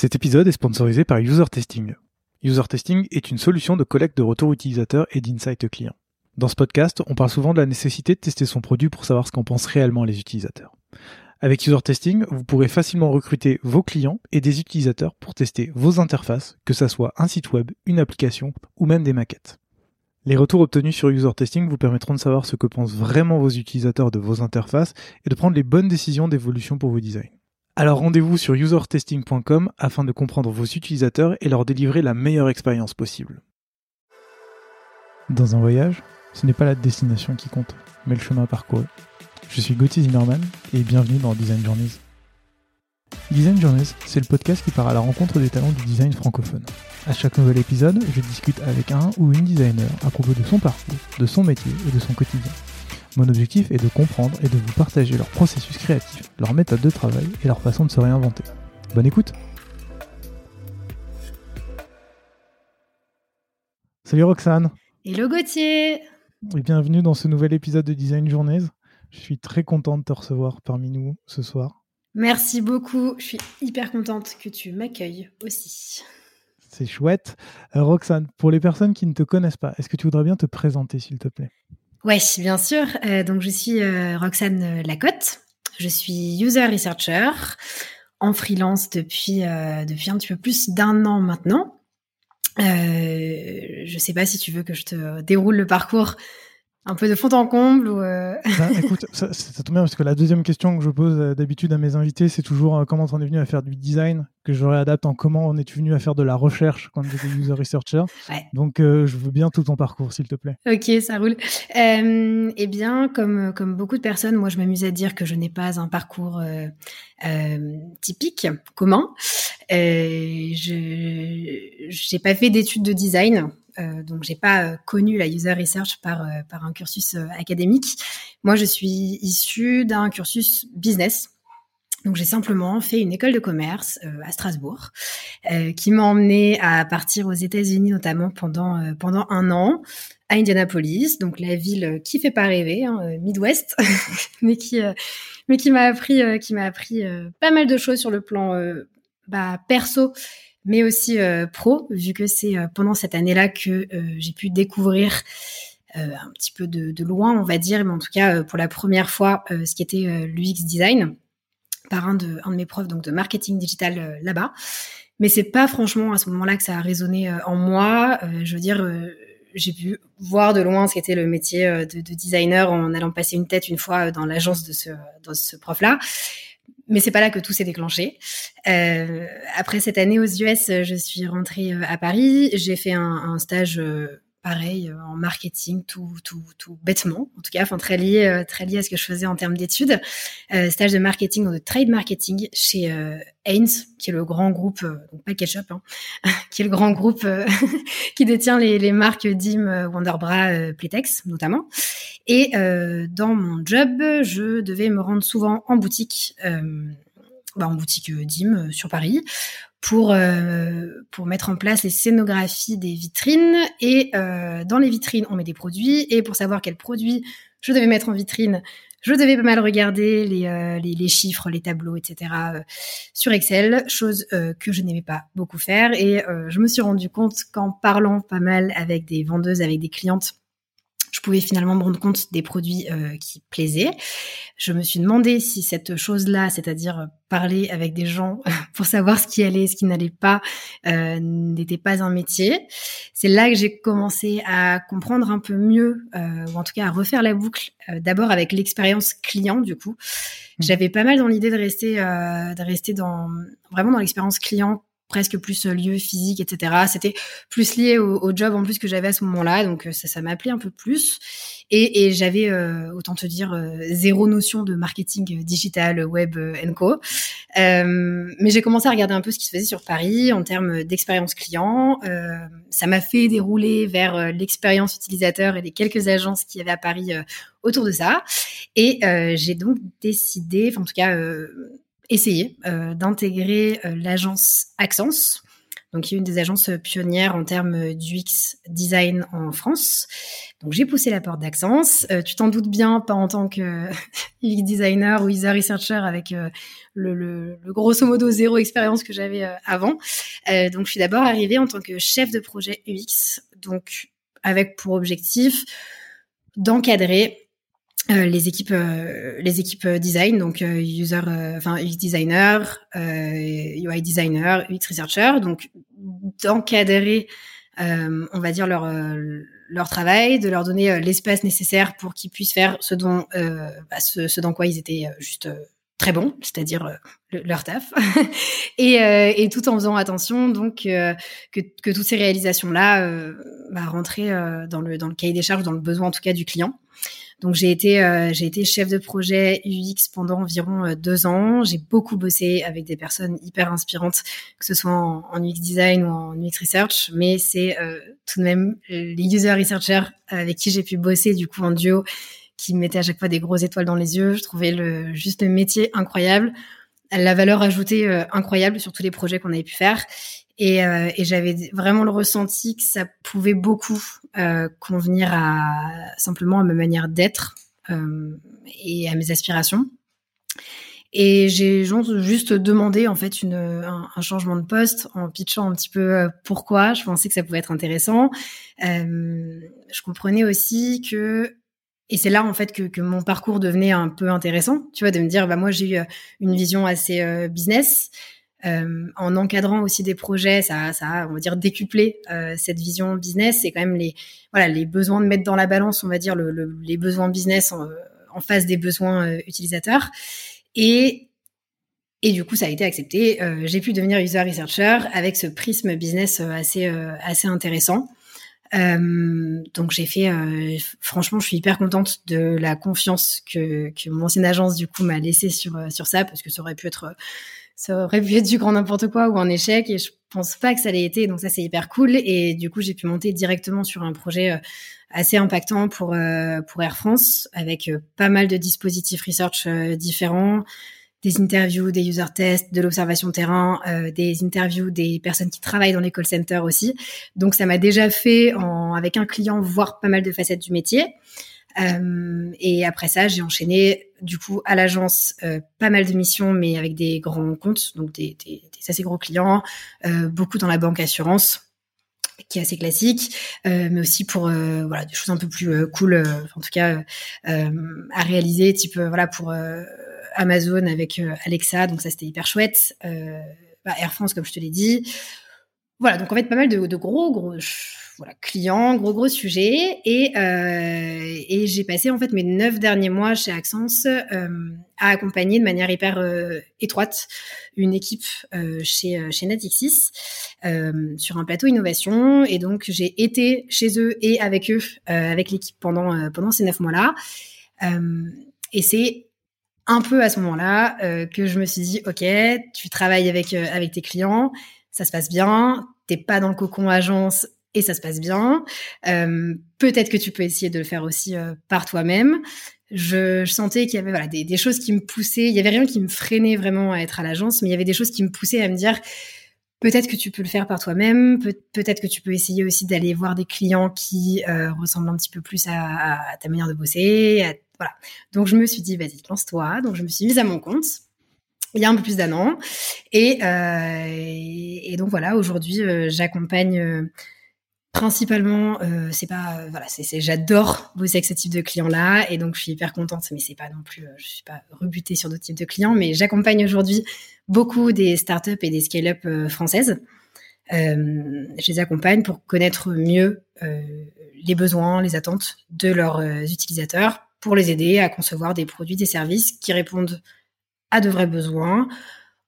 Cet épisode est sponsorisé par UserTesting. UserTesting est une solution de collecte de retours utilisateurs et d'insights clients. Dans ce podcast, on parle souvent de la nécessité de tester son produit pour savoir ce qu'en pensent réellement les utilisateurs. Avec UserTesting, vous pourrez facilement recruter vos clients et des utilisateurs pour tester vos interfaces, que ça soit un site web, une application ou même des maquettes. Les retours obtenus sur UserTesting vous permettront de savoir ce que pensent vraiment vos utilisateurs de vos interfaces et de prendre les bonnes décisions d'évolution pour vos designs. Alors rendez-vous sur usertesting.com afin de comprendre vos utilisateurs et leur délivrer la meilleure expérience possible. Dans un voyage, ce n'est pas la destination qui compte, mais le chemin parcouru. Je suis Gauthier Zimmermann et bienvenue dans Design Journeys. Design Journeys, c'est le podcast qui part à la rencontre des talents du design francophone. À chaque nouvel épisode, je discute avec un ou une designer à propos de son parcours, de son métier et de son quotidien. Mon objectif est de comprendre et de vous partager leur processus créatif, leur méthode de travail et leur façon de se réinventer. Bonne écoute! Salut Roxane! Hello Gauthier! Et bienvenue dans ce nouvel épisode de Design Journeys. Je suis très contente de te recevoir parmi nous ce soir. Merci beaucoup, je suis hyper contente que tu m'accueilles aussi. C'est chouette. Roxane, pour les personnes qui ne te connaissent pas, est-ce que tu voudrais bien te présenter s'il te plaît? Oui, bien sûr. Donc je suis Roxane Lacotte, je suis user researcher en freelance depuis un petit peu plus d'un an maintenant. Je ne sais pas si tu veux que je te déroule le parcours un peu de fond en comble ou Ben, écoute, ça tombe bien parce que la deuxième question que je pose d'habitude à mes invités, c'est toujours comment t'en es venu à faire du design, que je réadapte en comment es-tu venu à faire de la recherche quand j'étais user researcher. Ouais. Donc, je veux bien tout ton parcours, s'il te plaît. Ok, ça roule. Eh bien, comme beaucoup de personnes, moi, je m'amuse à dire que je n'ai pas un parcours typique, commun. Je n'ai pas fait d'études de design. Donc, j'ai pas connu la user research par un cursus académique. Moi, je suis issue d'un cursus business. Donc, j'ai simplement fait une école de commerce à Strasbourg qui m'a emmenée à partir aux États-Unis, notamment pendant un an, à Indianapolis, donc la ville qui fait pas rêver, Midwest, mais qui m'a appris pas mal de choses sur le plan perso, mais aussi pro, vu que c'est pendant cette année-là que j'ai pu découvrir un petit peu de loin, on va dire, mais en tout cas pour la première fois, ce qui était l'UX design par un de mes profs donc de marketing digital là-bas. Mais c'est pas franchement à ce moment-là que ça a résonné en moi. Je veux dire, j'ai pu voir de loin ce qu'était le métier de designer en allant passer une tête une fois dans l'agence de ce prof-là. Mais c'est pas là que tout s'est déclenché. Après cette année aux US, je suis rentrée à Paris. J'ai fait un stage pareil en marketing, tout bêtement, en tout cas, enfin très lié à ce que je faisais en termes d'études. Stage de marketing, de trade marketing chez Heinz, qui est le grand groupe, donc pas ketchup, qui est le grand groupe qui détient les marques Dim, Wonderbra, Playtex notamment. Et dans mon job, je devais me rendre souvent en boutique, Dim sur Paris, pour mettre en place les scénographies des vitrines. Et dans les vitrines, on met des produits. Et pour savoir quels produits je devais mettre en vitrine, je devais pas mal regarder les chiffres, les tableaux, etc. Sur Excel, chose que je n'aimais pas beaucoup faire. Et je me suis rendu compte qu'en parlant pas mal avec des vendeuses, avec des clientes, je pouvais finalement me rendre compte des produits qui plaisaient. Je me suis demandé si cette chose-là, c'est-à-dire parler avec des gens pour savoir ce qui allait, ce qui n'allait pas, n'était pas un métier. C'est là que j'ai commencé à comprendre un peu mieux, ou en tout cas à refaire la boucle, d'abord avec l'expérience client du coup. J'avais pas mal dans l'idée de rester vraiment dans l'expérience client, presque plus lieu physique, etc. C'était plus lié au job en plus que j'avais à ce moment-là, donc ça m'appelait un peu plus. Et j'avais, autant te dire, zéro notion de marketing digital, web and co. Mais j'ai commencé à regarder un peu ce qui se faisait sur Paris en termes d'expérience client. Ça m'a fait dérouler vers l'expérience utilisateur et les quelques agences qu'il y avait à Paris autour de ça. Et j'ai donc décidé, enfin en tout cas... essayer d'intégrer l'agence Axens, donc qui est une des agences pionnières en termes d'UX design en France. Donc j'ai poussé la porte d'Axens. Tu t'en doutes bien, pas en tant que UX designer ou user researcher avec le grosso modo zéro expérience que j'avais avant. Donc je suis d'abord arrivée en tant que chef de projet UX, donc avec pour objectif d'encadrer les équipes design, donc UX designer, UI designer, UX researcher, donc d'encadrer, on va dire leur travail, de leur donner l'espace nécessaire pour qu'ils puissent faire ce dans quoi ils étaient juste très bons, c'est-à-dire leur taf, et tout en faisant attention donc que toutes ces réalisations là rentraient dans le cahier des charges, dans le besoin en tout cas du client. Donc j'ai été chef de projet UX pendant environ 2 ans. J'ai beaucoup bossé avec des personnes hyper inspirantes, que ce soit en UX design ou en UX research, mais c'est tout de même les user researchers avec qui j'ai pu bosser du coup en duo qui me mettaient à chaque fois des grosses étoiles dans les yeux. Je trouvais le métier incroyable, la valeur ajoutée incroyable sur tous les projets qu'on avait pu faire. Et j'avais vraiment le ressenti que ça pouvait beaucoup convenir simplement à ma manière d'être et à mes aspirations. Et j'ai juste demandé en fait un changement de poste en pitchant un petit peu pourquoi. Je pensais que ça pouvait être intéressant. Je comprenais aussi que... Et c'est là en fait que mon parcours devenait un peu intéressant. Tu vois, de me dire, moi j'ai eu une vision assez business. En encadrant aussi des projets, ça, on va dire, décuplé cette vision business. C'est quand même les besoins de mettre dans la balance, on va dire, les besoins business en face des besoins utilisateurs. Et du coup, ça a été accepté. J'ai pu devenir user researcher avec ce prisme business assez intéressant. Donc j'ai fait franchement je suis hyper contente de la confiance que mon ancienne agence du coup m'a laissée sur ça, parce que ça aurait pu être du grand n'importe quoi ou un échec, et je pense pas que ça l'ait été, donc ça c'est hyper cool. Et du coup j'ai pu monter directement sur un projet assez impactant pour Air France, avec pas mal de dispositifs research différents, des interviews, des user tests, de l'observation terrain, des interviews des personnes qui travaillent dans les call centers aussi. Donc, ça m'a déjà fait, avec un client, voir pas mal de facettes du métier. Et après ça, j'ai enchaîné, du coup, à l'agence, pas mal de missions, mais avec des grands comptes, donc des assez gros clients, beaucoup dans la banque assurance, qui est assez classique, mais aussi pour des choses un peu plus cool, en tout cas à réaliser, type pour Amazon avec Alexa, donc ça c'était hyper chouette. Air France, comme je te l'ai dit. Voilà, donc en fait pas mal de gros clients, gros sujets, et j'ai passé en fait mes 9 derniers mois chez Axens à accompagner de manière hyper étroite une équipe chez Natixis sur un plateau innovation. Et donc j'ai été chez eux et avec eux, avec l'équipe pendant ces 9 mois-là. Et c'est un peu à ce moment-là que je me suis dit, ok, tu travailles avec tes clients, ça se passe bien, t'es pas dans le cocon agence et ça se passe bien. Peut-être que tu peux essayer de le faire aussi par toi-même. Je sentais qu'il y avait des choses qui me poussaient. Il y avait rien qui me freinait vraiment à être à l'agence, mais il y avait des choses qui me poussaient à me dire, peut-être que tu peux le faire par toi-même, peut-être que tu peux essayer aussi d'aller voir des clients qui ressemblent un petit peu plus à ta manière de bosser, voilà. Donc, je me suis dit, vas-y, lance-toi. Donc, je me suis mise à mon compte il y a un peu plus d'un an. Et donc, voilà, aujourd'hui, j'accompagne principalement, j'adore bosser avec ce type de clients-là. Et donc, je suis hyper contente, mais c'est pas non plus, je suis pas rebutée sur d'autres types de clients, mais j'accompagne aujourd'hui beaucoup des startups et des scale-up françaises. Je les accompagne pour connaître mieux les besoins, les attentes de leurs utilisateurs, pour les aider à concevoir des produits, des services qui répondent à de vrais besoins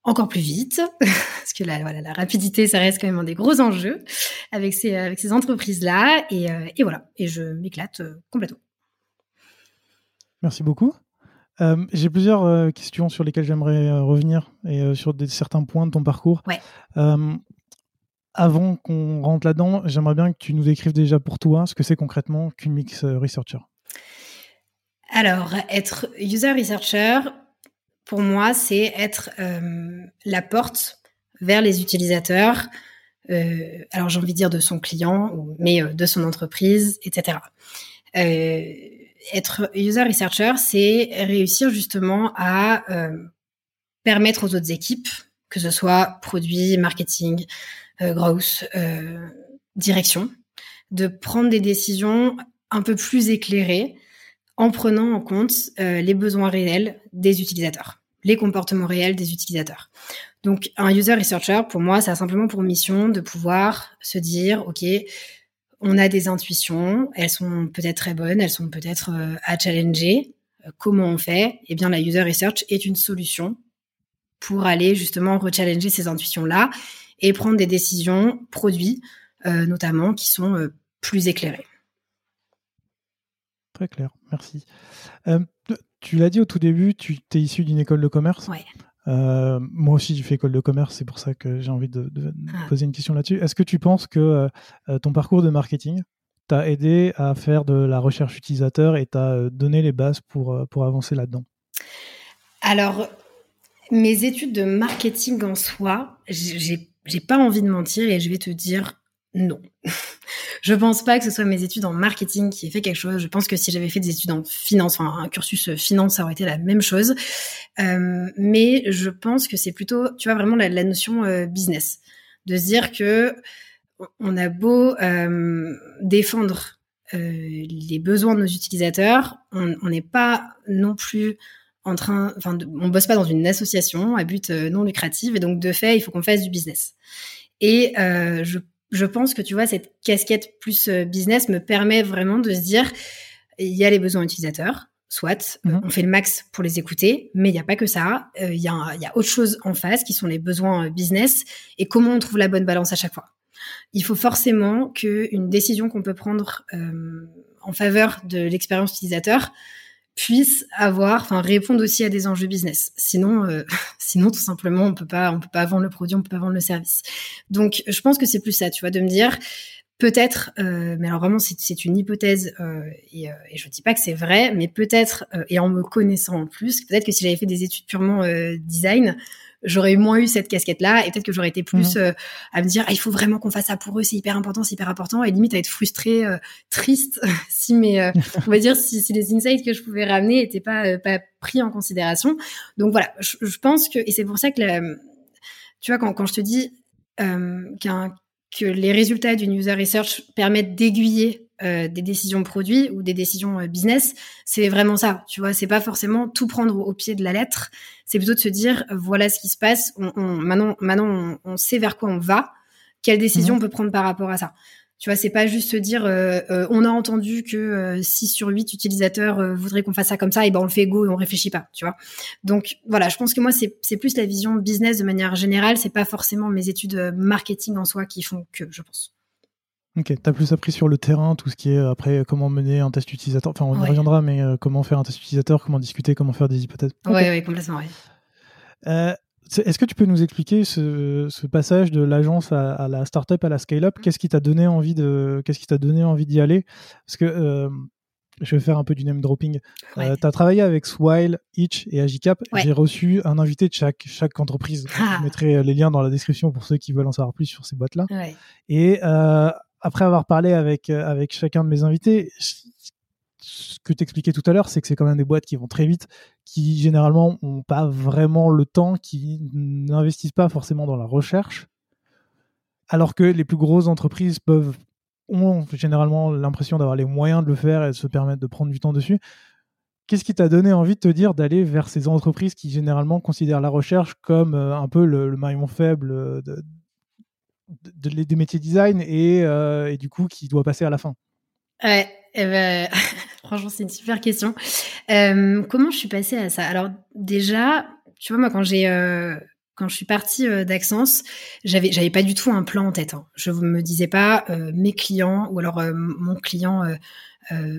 encore plus vite, parce que la rapidité, ça reste quand même un des gros enjeux avec ces entreprises-là, et voilà, et je m'éclate complètement. Merci beaucoup. J'ai plusieurs questions sur lesquelles j'aimerais revenir, et sur certains points de ton parcours. Ouais. Avant qu'on rentre là-dedans, j'aimerais bien que tu nous décrives déjà pour toi ce que c'est concrètement qu'une UX researcher. Alors, être user researcher, pour moi, c'est être la porte vers les utilisateurs alors j'ai envie de dire de son client, mais de son entreprise, etc. Être user researcher, c'est réussir justement à permettre aux autres équipes, que ce soit produit, marketing, growth, direction, de prendre des décisions un peu plus éclairées en prenant en compte les besoins réels des utilisateurs, les comportements réels des utilisateurs. Donc, un user researcher, pour moi, ça a simplement pour mission de pouvoir se dire « Ok, on a des intuitions, elles sont peut-être très bonnes, elles sont peut-être à challenger. Comment on fait ?» Eh bien, la user research est une solution pour aller justement rechallenger ces intuitions-là et prendre des décisions produits, notamment, qui sont plus éclairées. Très clair, merci. Tu l'as dit au tout début, tu es issu d'une école de commerce. Ouais. Moi aussi, j'ai fait école de commerce, c'est pour ça que j'ai envie de poser une question là-dessus. Est-ce que tu penses que ton parcours de marketing t'a aidé à faire de la recherche utilisateur et t'a donné les bases pour avancer là-dedans ? Alors, mes études de marketing en soi, j'ai pas envie de mentir et je vais te dire non. Je pense pas que ce soit mes études en marketing qui aient fait quelque chose. Je pense que si j'avais fait des études en finance, un cursus finance, ça aurait été la même chose. Mais je pense que c'est plutôt, tu vois, vraiment la notion business. De se dire que on a beau défendre les besoins de nos utilisateurs, on n'est pas non plus on bosse pas dans une association à but non lucratif. Et donc, de fait, il faut qu'on fasse du business. Et je pense que, tu vois, cette casquette plus business me permet vraiment de se dire, il y a les besoins utilisateurs, soit, on fait le max pour les écouter, mais il n'y a pas que ça, il y a autre chose en face qui sont les besoins business et comment on trouve la bonne balance à chaque fois. Il faut forcément qu'une décision qu'on peut prendre en faveur de l'expérience utilisateur puisse répondre aussi à des enjeux business. Sinon, tout simplement, on peut pas vendre le produit, on peut pas vendre le service. Donc, je pense que c'est plus ça, tu vois, de me dire, peut-être, mais alors vraiment, c'est une hypothèse, et je dis pas que c'est vrai, mais peut-être, et en me connaissant en plus, peut-être que si j'avais fait des études purement design, j'aurais moins eu cette casquette-là, et peut-être que j'aurais été plus à me dire, il faut vraiment qu'on fasse ça pour eux, c'est hyper important, et limite à être frustrée, triste, si mes, on va dire, si les insights que je pouvais ramener étaient pas pris en considération. Donc voilà, je pense que, et c'est pour ça que, tu vois, quand je te dis que les résultats d'une user research permettent d'aiguiller des décisions produits ou des décisions business, c'est vraiment ça, tu vois, c'est pas forcément tout prendre au pied de la lettre, c'est plutôt de se dire, voilà ce qui se passe, maintenant on sait vers quoi on va, quelle décision on peut prendre par rapport à ça. Tu vois, c'est pas juste se dire, on a entendu que 6 sur 8 utilisateurs voudraient qu'on fasse ça comme ça, et ben on le fait go et on réfléchit pas, tu vois. Donc voilà, je pense que moi c'est plus la vision business de manière générale, c'est pas forcément mes études marketing en soi qui font que, je pense. Ok, t'as plus appris sur le terrain, tout ce qui est après comment mener un test utilisateur, enfin on y reviendra, mais comment faire un test utilisateur, comment discuter, comment faire des hypothèses. Okay. Oui, complètement, oui. Est-ce que tu peux nous expliquer ce passage de l'agence à la start-up, à la scale-up ? Qu'est-ce qui t'a donné envie d'y aller ? Parce que je vais faire un peu du name dropping. Ouais. T'as travaillé avec Swile, Itch et Agicap. Ouais. J'ai reçu un invité de chaque entreprise. Je mettrai les liens dans la description pour ceux qui veulent en savoir plus sur ces boîtes-là. Ouais. Et après avoir parlé avec chacun de mes invités, ce que t'expliquais tout à l'heure, c'est que c'est quand même des boîtes qui vont très vite, qui généralement n'ont pas vraiment le temps, qui n'investissent pas forcément dans la recherche, alors que les plus grosses entreprises ont généralement l'impression d'avoir les moyens de le faire et de se permettre de prendre du temps dessus. Qu'est-ce qui t'a donné envie de te dire d'aller vers ces entreprises qui généralement considèrent la recherche comme un peu le maillon faible des métiers design et du coup qui doit passer à la fin ? Ouais, franchement, c'est une super question. Comment je suis passée à ça ? Alors déjà, tu vois, moi, quand je suis partie d'Axens, j'avais pas du tout un plan en tête. Hein. Je me disais pas mes clients ou alors mon client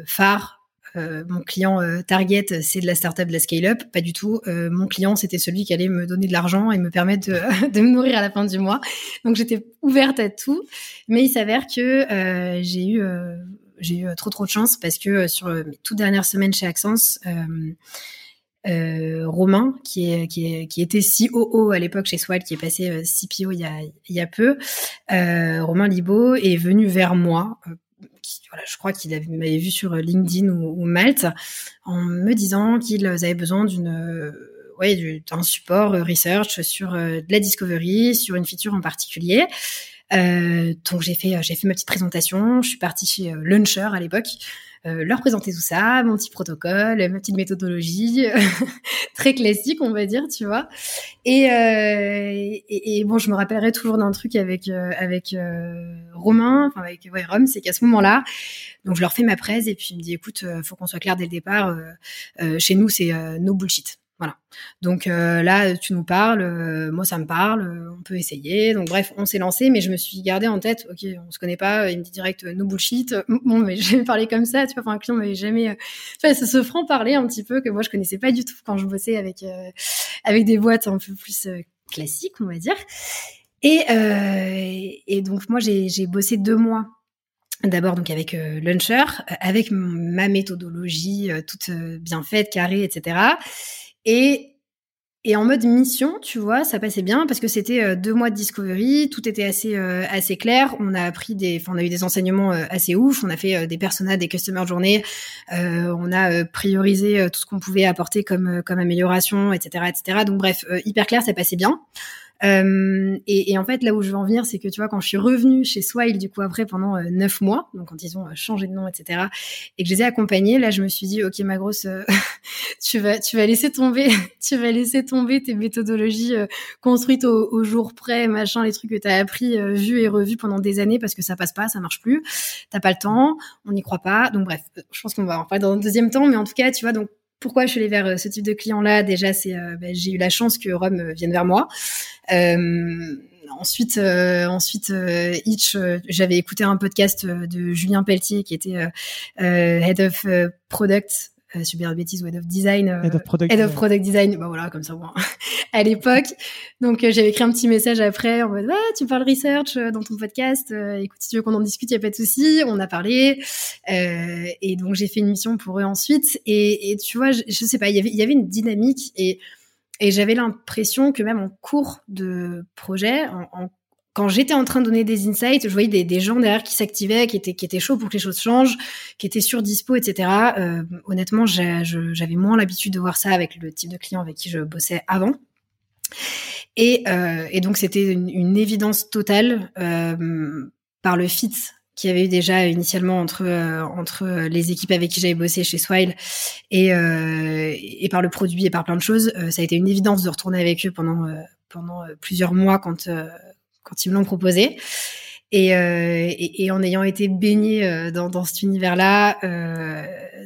phare. Mon client target, c'est de la startup, de la scale-up, pas du tout. Mon client, c'était celui qui allait me donner de l'argent et me permettre de me nourrir à la fin du mois. Donc j'étais ouverte à tout, mais il s'avère que j'ai eu trop de chance parce que sur mes toutes dernières semaines chez Axens, Romain, qui était COO à l'époque chez Swile, qui est passé CPO il y a peu, Romain Libaud est venu vers moi, je crois qu'il m'avait vu sur LinkedIn ou Malte, en me disant qu'ils avaient besoin d'un support research sur de la discovery, sur une feature en particulier. Donc j'ai fait ma petite présentation, je suis partie chez Launcher à l'époque, leur présenter tout ça, mon petit protocole, ma petite méthodologie, très classique on va dire, tu vois. Et je me rappellerai toujours d'un truc avec Romain, Rome, c'est qu'à ce moment-là, donc je leur fais ma presse et puis il me dit écoute, faut qu'on soit clair dès le départ, chez nous c'est no bullshit. Voilà. Donc là, tu nous parles, moi ça me parle, on peut essayer. Donc bref, on s'est lancé, mais je me suis gardée en tête, ok, on se connaît pas, il me dit direct no bullshit. Bon, mais j'ai jamais parlé comme ça, tu vois, un client m'avait jamais... c'est ce franc-parler un petit peu que moi je connaissais pas du tout quand je bossais avec des boîtes un peu plus classiques, on va dire. Et donc moi, j'ai bossé 2 mois. D'abord donc avec Launcher, avec ma méthodologie toute bien faite, carrée, etc. Et en mode mission, tu vois, ça passait bien parce que c'était 2 mois de discovery, tout était assez clair. On a eu des enseignements assez ouf. On a fait des personas, des customer journées. On a priorisé tout ce qu'on pouvait apporter comme amélioration, etc., etc. Donc bref, hyper clair, ça passait bien. Et en fait, là où je veux en venir, c'est que tu vois, quand je suis revenue chez Swile, du coup, après, pendant 9 mois, donc quand ils ont changé de nom, etc., et que je les ai accompagnés, là, je me suis dit, ok, ma grosse, tu vas laisser tomber tes méthodologies construites au jour près, machin, les trucs que t'as appris, vu et revu pendant des années, parce que ça passe pas, ça marche plus, t'as pas le temps, on n'y croit pas, donc bref, je pense qu'on va en parler dans un deuxième temps, mais en tout cas, tu vois, donc, pourquoi je suis allée vers ce type de client-là ? Déjà, c'est j'ai eu la chance que Rome vienne vers moi. Ensuite, Itch, j'avais écouté un podcast de Julien Pelletier qui était Head of Product, super bêtise, ou Head of Design. Head of Product Design, bah voilà, comme ça, bon, à l'époque. Donc, j'avais écrit un petit message après, en mode, tu parles research dans ton podcast, écoute, si tu veux qu'on en discute, il n'y a pas de souci, on a parlé. Et donc, j'ai fait une mission pour eux ensuite. Et tu vois, je sais pas, il y avait une dynamique et j'avais l'impression que même en cours de projet, quand j'étais en train de donner des insights, je voyais des gens derrière qui s'activaient, qui étaient chauds pour que les choses changent, qui étaient sur dispo, etc. Honnêtement, j'avais moins l'habitude de voir ça avec le type de client avec qui je bossais avant. Et donc, c'était une évidence totale par le fit qu'il y avait eu déjà initialement entre les équipes avec qui j'avais bossé chez Swile et par le produit et par plein de choses. Ça a été une évidence de retourner avec eux pendant plusieurs mois quand ils me l'ont proposé. Et en ayant été baignée dans cet univers-là,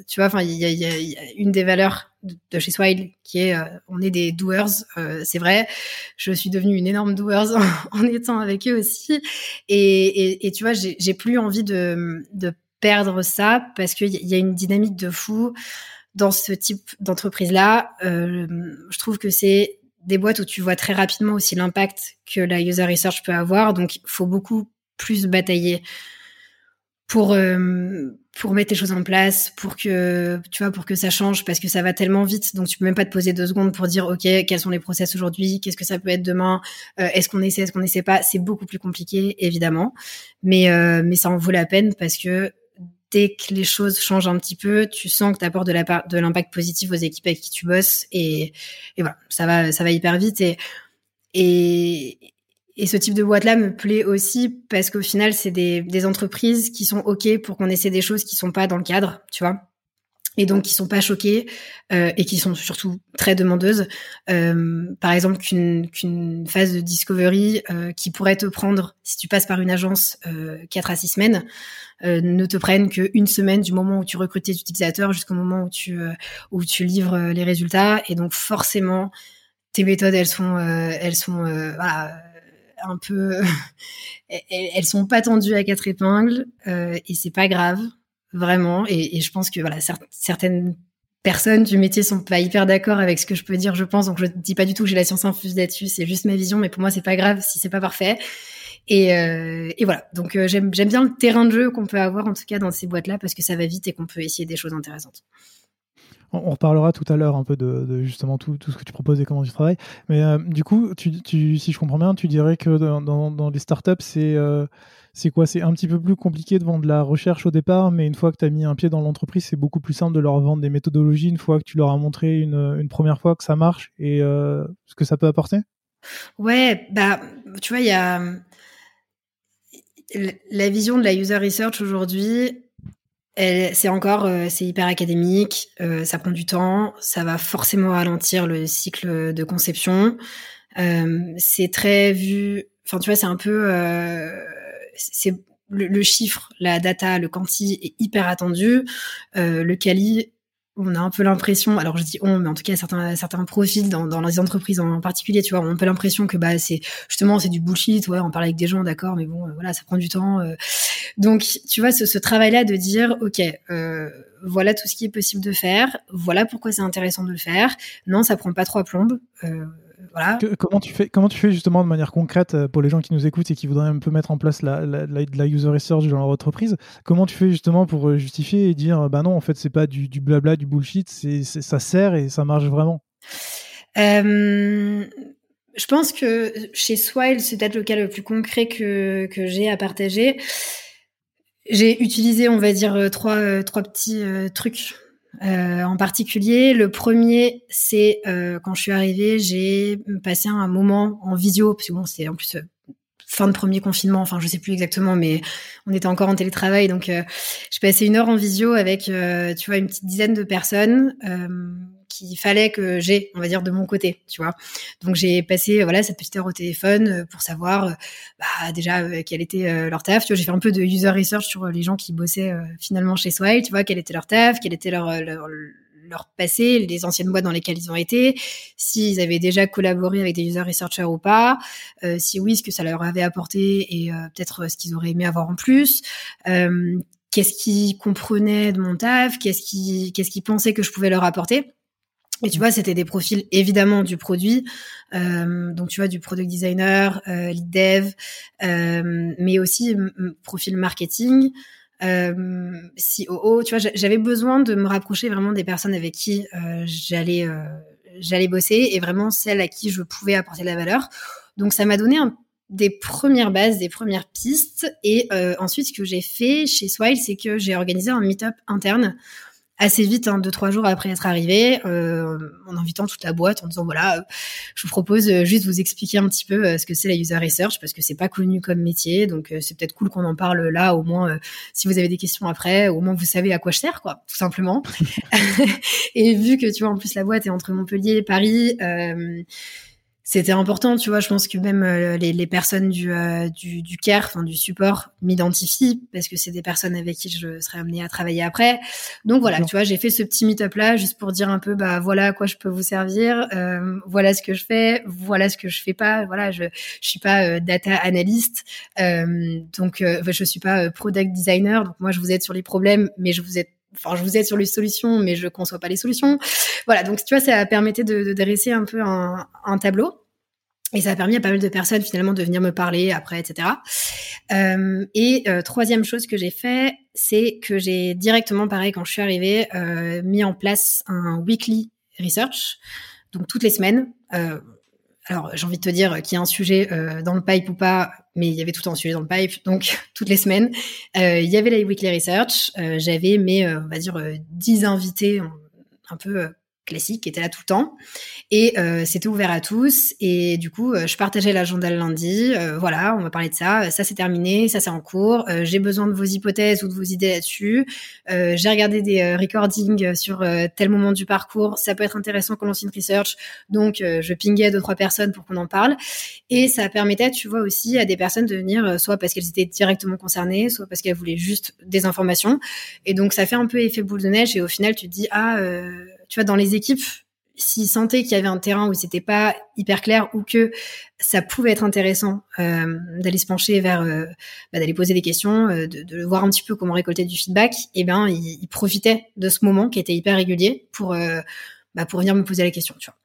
tu vois, enfin, il y a une des valeurs de chez Swile qui est, on est des doers, c'est vrai. Je suis devenue une énorme doers en étant avec eux aussi. Et tu vois, j'ai plus envie de perdre ça parce qu'il y a une dynamique de fou dans ce type d'entreprise-là. Je trouve que c'est des boîtes où tu vois très rapidement aussi l'impact que la user research peut avoir. Donc, il faut beaucoup plus batailler pour mettre les choses en place, pour que ça change, parce que ça va tellement vite. Donc, tu peux même pas te poser 2 secondes pour dire, OK, quels sont les process aujourd'hui? Qu'est-ce que ça peut être demain? Est-ce qu'on essaie pas? C'est beaucoup plus compliqué, évidemment. Mais ça en vaut la peine parce que dès que les choses changent un petit peu, tu sens que tu apportes de l'impact positif aux équipes avec qui tu bosses et voilà, ça va hyper vite et ce type de boîte-là me plaît aussi parce qu'au final, c'est des entreprises qui sont OK pour qu'on essaie des choses qui sont pas dans le cadre, tu vois. Et donc, qui sont pas choquées et qui sont surtout très demandeuses. Par exemple, qu'une phase de discovery qui pourrait te prendre, si tu passes par une agence, 4 à 6 semaines, ne te prennent qu'une semaine du moment où tu recrutes tes utilisateurs jusqu'au moment où tu livres les résultats. Et donc, forcément, tes méthodes, elles sont un peu, elles sont pas tendues à 4 épingles et c'est pas grave vraiment. Et je pense que voilà, certaines personnes du métier sont pas hyper d'accord avec ce que je peux dire, je pense. Donc je dis pas du tout que j'ai la science infuse là-dessus, c'est juste ma vision. Mais pour moi, c'est pas grave si c'est pas parfait. Et voilà. Donc j'aime bien le terrain de jeu qu'on peut avoir en tout cas dans ces boîtes-là parce que ça va vite et qu'on peut essayer des choses intéressantes. On reparlera tout à l'heure un peu de justement tout ce que tu proposes et comment tu travailles. Mais du coup, tu, si je comprends bien, tu dirais que dans les startups, c'est quoi ? C'est un petit peu plus compliqué de vendre de la recherche au départ, mais une fois que tu as mis un pied dans l'entreprise, c'est beaucoup plus simple de leur vendre des méthodologies une fois que tu leur as montré une première fois que ça marche et ce que ça peut apporter ? Ouais, bah, tu vois, il y a la vision de la user research aujourd'hui. C'est encore, c'est hyper académique, ça prend du temps, ça va forcément ralentir le cycle de conception. C'est très vu, enfin tu vois, c'est un peu, c'est le chiffre, la data, le quanti est hyper attendu. Le quali, on a un peu l'impression, alors je dis on, mais en tout cas certains profils dans les entreprises en particulier, tu vois, on a un peu l'impression que bah c'est justement c'est du bullshit, ouais, on parle avec des gens, d'accord, mais bon, voilà, ça prend du temps. Donc, tu vois, ce travail-là de dire, OK, voilà tout ce qui est possible de faire, voilà pourquoi c'est intéressant de le faire. Non, ça prend pas 3 plombes. Voilà. Comment tu fais justement de manière concrète pour les gens qui nous écoutent et qui voudraient un peu mettre en place la user research dans leur entreprise? Comment tu fais justement pour justifier et dire, bah non, en fait, c'est pas du blabla, du bullshit, ça sert et ça marche vraiment? Je pense que chez Swile, c'est peut-être le cas le plus concret que j'ai à partager. J'ai utilisé, on va dire, trois petits trucs en particulier. Le premier, c'est quand je suis arrivée, j'ai passé un moment en visio, parce que bon, c'était en plus fin de premier confinement, enfin je sais plus exactement, mais on était encore en télétravail, donc j'ai passé 1 heure en visio avec, tu vois, une petite dizaine de personnes qu'il fallait que j'ai, on va dire, de mon côté, tu vois. Donc, j'ai passé, voilà, cette petite heure au téléphone pour savoir, bah, déjà, quel était leur taf. Tu vois, j'ai fait un peu de user research sur les gens qui bossaient finalement chez Swile, tu vois, quel était leur taf, quel était leur passé, les anciennes boîtes dans lesquelles ils ont été, s'ils avaient déjà collaboré avec des user researchers ou pas, si oui, ce que ça leur avait apporté et peut-être ce qu'ils auraient aimé avoir en plus, qu'est-ce qu'ils comprenaient de mon taf, qu'est-ce qu'ils pensaient que je pouvais leur apporter. Et tu vois, c'était des profils évidemment du produit, donc tu vois du product designer, lead dev, mais aussi profil marketing, COO. Tu vois, j'avais besoin de me rapprocher vraiment des personnes avec qui j'allais bosser et vraiment celles à qui je pouvais apporter de la valeur. Donc ça m'a donné des premières bases, des premières pistes. Et ensuite, ce que j'ai fait chez Swile, c'est que j'ai organisé un meet-up interne assez vite, 2-3 jours après être arrivée, en invitant toute la boîte, en disant voilà, je vous propose juste vous expliquer un petit peu ce que c'est la user research, parce que c'est pas connu comme métier, donc c'est peut-être cool qu'on en parle là, au moins si vous avez des questions après, au moins vous savez à quoi je sers, quoi, tout simplement. Et vu que tu vois, en plus la boîte est entre Montpellier et Paris, c'était important, tu vois, je pense que même les personnes du care, enfin du support, m'identifient parce que c'est des personnes avec qui je serais amenée à travailler après. Donc voilà, bon. Tu vois, j'ai fait ce petit meet-up là juste pour dire un peu, bah voilà à quoi je peux vous servir, voilà ce que je fais, voilà ce que je fais pas, voilà, je suis pas data analyst, donc je suis pas product designer, donc moi je vous aide sur les problèmes, mais je vous aide sur les solutions, mais je conçois pas les solutions. Voilà, donc tu vois, ça permettait de dresser un peu un tableau. Et ça a permis à pas mal de personnes, finalement, de venir me parler après, etc. Troisième chose que j'ai fait, c'est que j'ai directement, pareil, quand je suis arrivée, mis en place un weekly research. Donc, toutes les semaines. Alors, j'ai envie de te dire qu'il y a un sujet dans le pipe ou pas, mais il y avait tout le temps un sujet dans le pipe. Donc, toutes les semaines, il y avait la weekly research. J'avais mes, on va dire, 10 invités un peu classiques qui étaient là tout le temps. Et c'était ouvert à tous. Et du coup, je partageais l'agenda le lundi. Voilà, on va parler de ça. Ça, c'est terminé. Ça, c'est en cours. J'ai besoin de vos hypothèses ou de vos idées là-dessus. J'ai regardé des recordings sur tel moment du parcours. Ça peut être intéressant qu'on lance une research. Donc, je pingais 2-3 personnes pour qu'on en parle. Et ça permettait, tu vois, aussi à des personnes de venir, soit parce qu'elles étaient directement concernées, soit parce qu'elles voulaient juste des informations. Et donc, ça fait un peu effet boule de neige. Et au final, tu te dis, tu vois, dans les équipes, s'ils sentaient qu'il y avait un terrain où c'était pas hyper clair ou que ça pouvait être intéressant d'aller se pencher vers, d'aller poser des questions, de voir un petit peu comment récolter du feedback, et ben ils profitaient de ce moment qui était hyper régulier pour venir me poser la question, tu vois.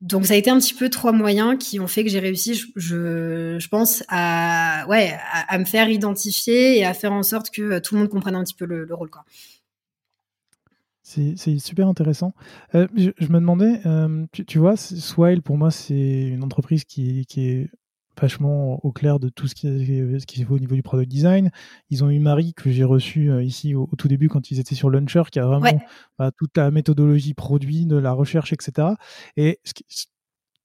Donc ça a été un petit peu 3 moyens qui ont fait que j'ai réussi, je pense, à me faire identifier et à faire en sorte que tout le monde comprenne un petit peu le rôle, quoi. C'est super intéressant. Je me demandais, tu vois, Swile, pour moi, c'est une entreprise qui est vachement au clair de tout ce qui se fait au niveau du product design. Ils ont eu Marie, que j'ai reçue ici au tout début quand ils étaient sur Launcher, qui a vraiment toute la méthodologie produit, de la recherche, etc. Et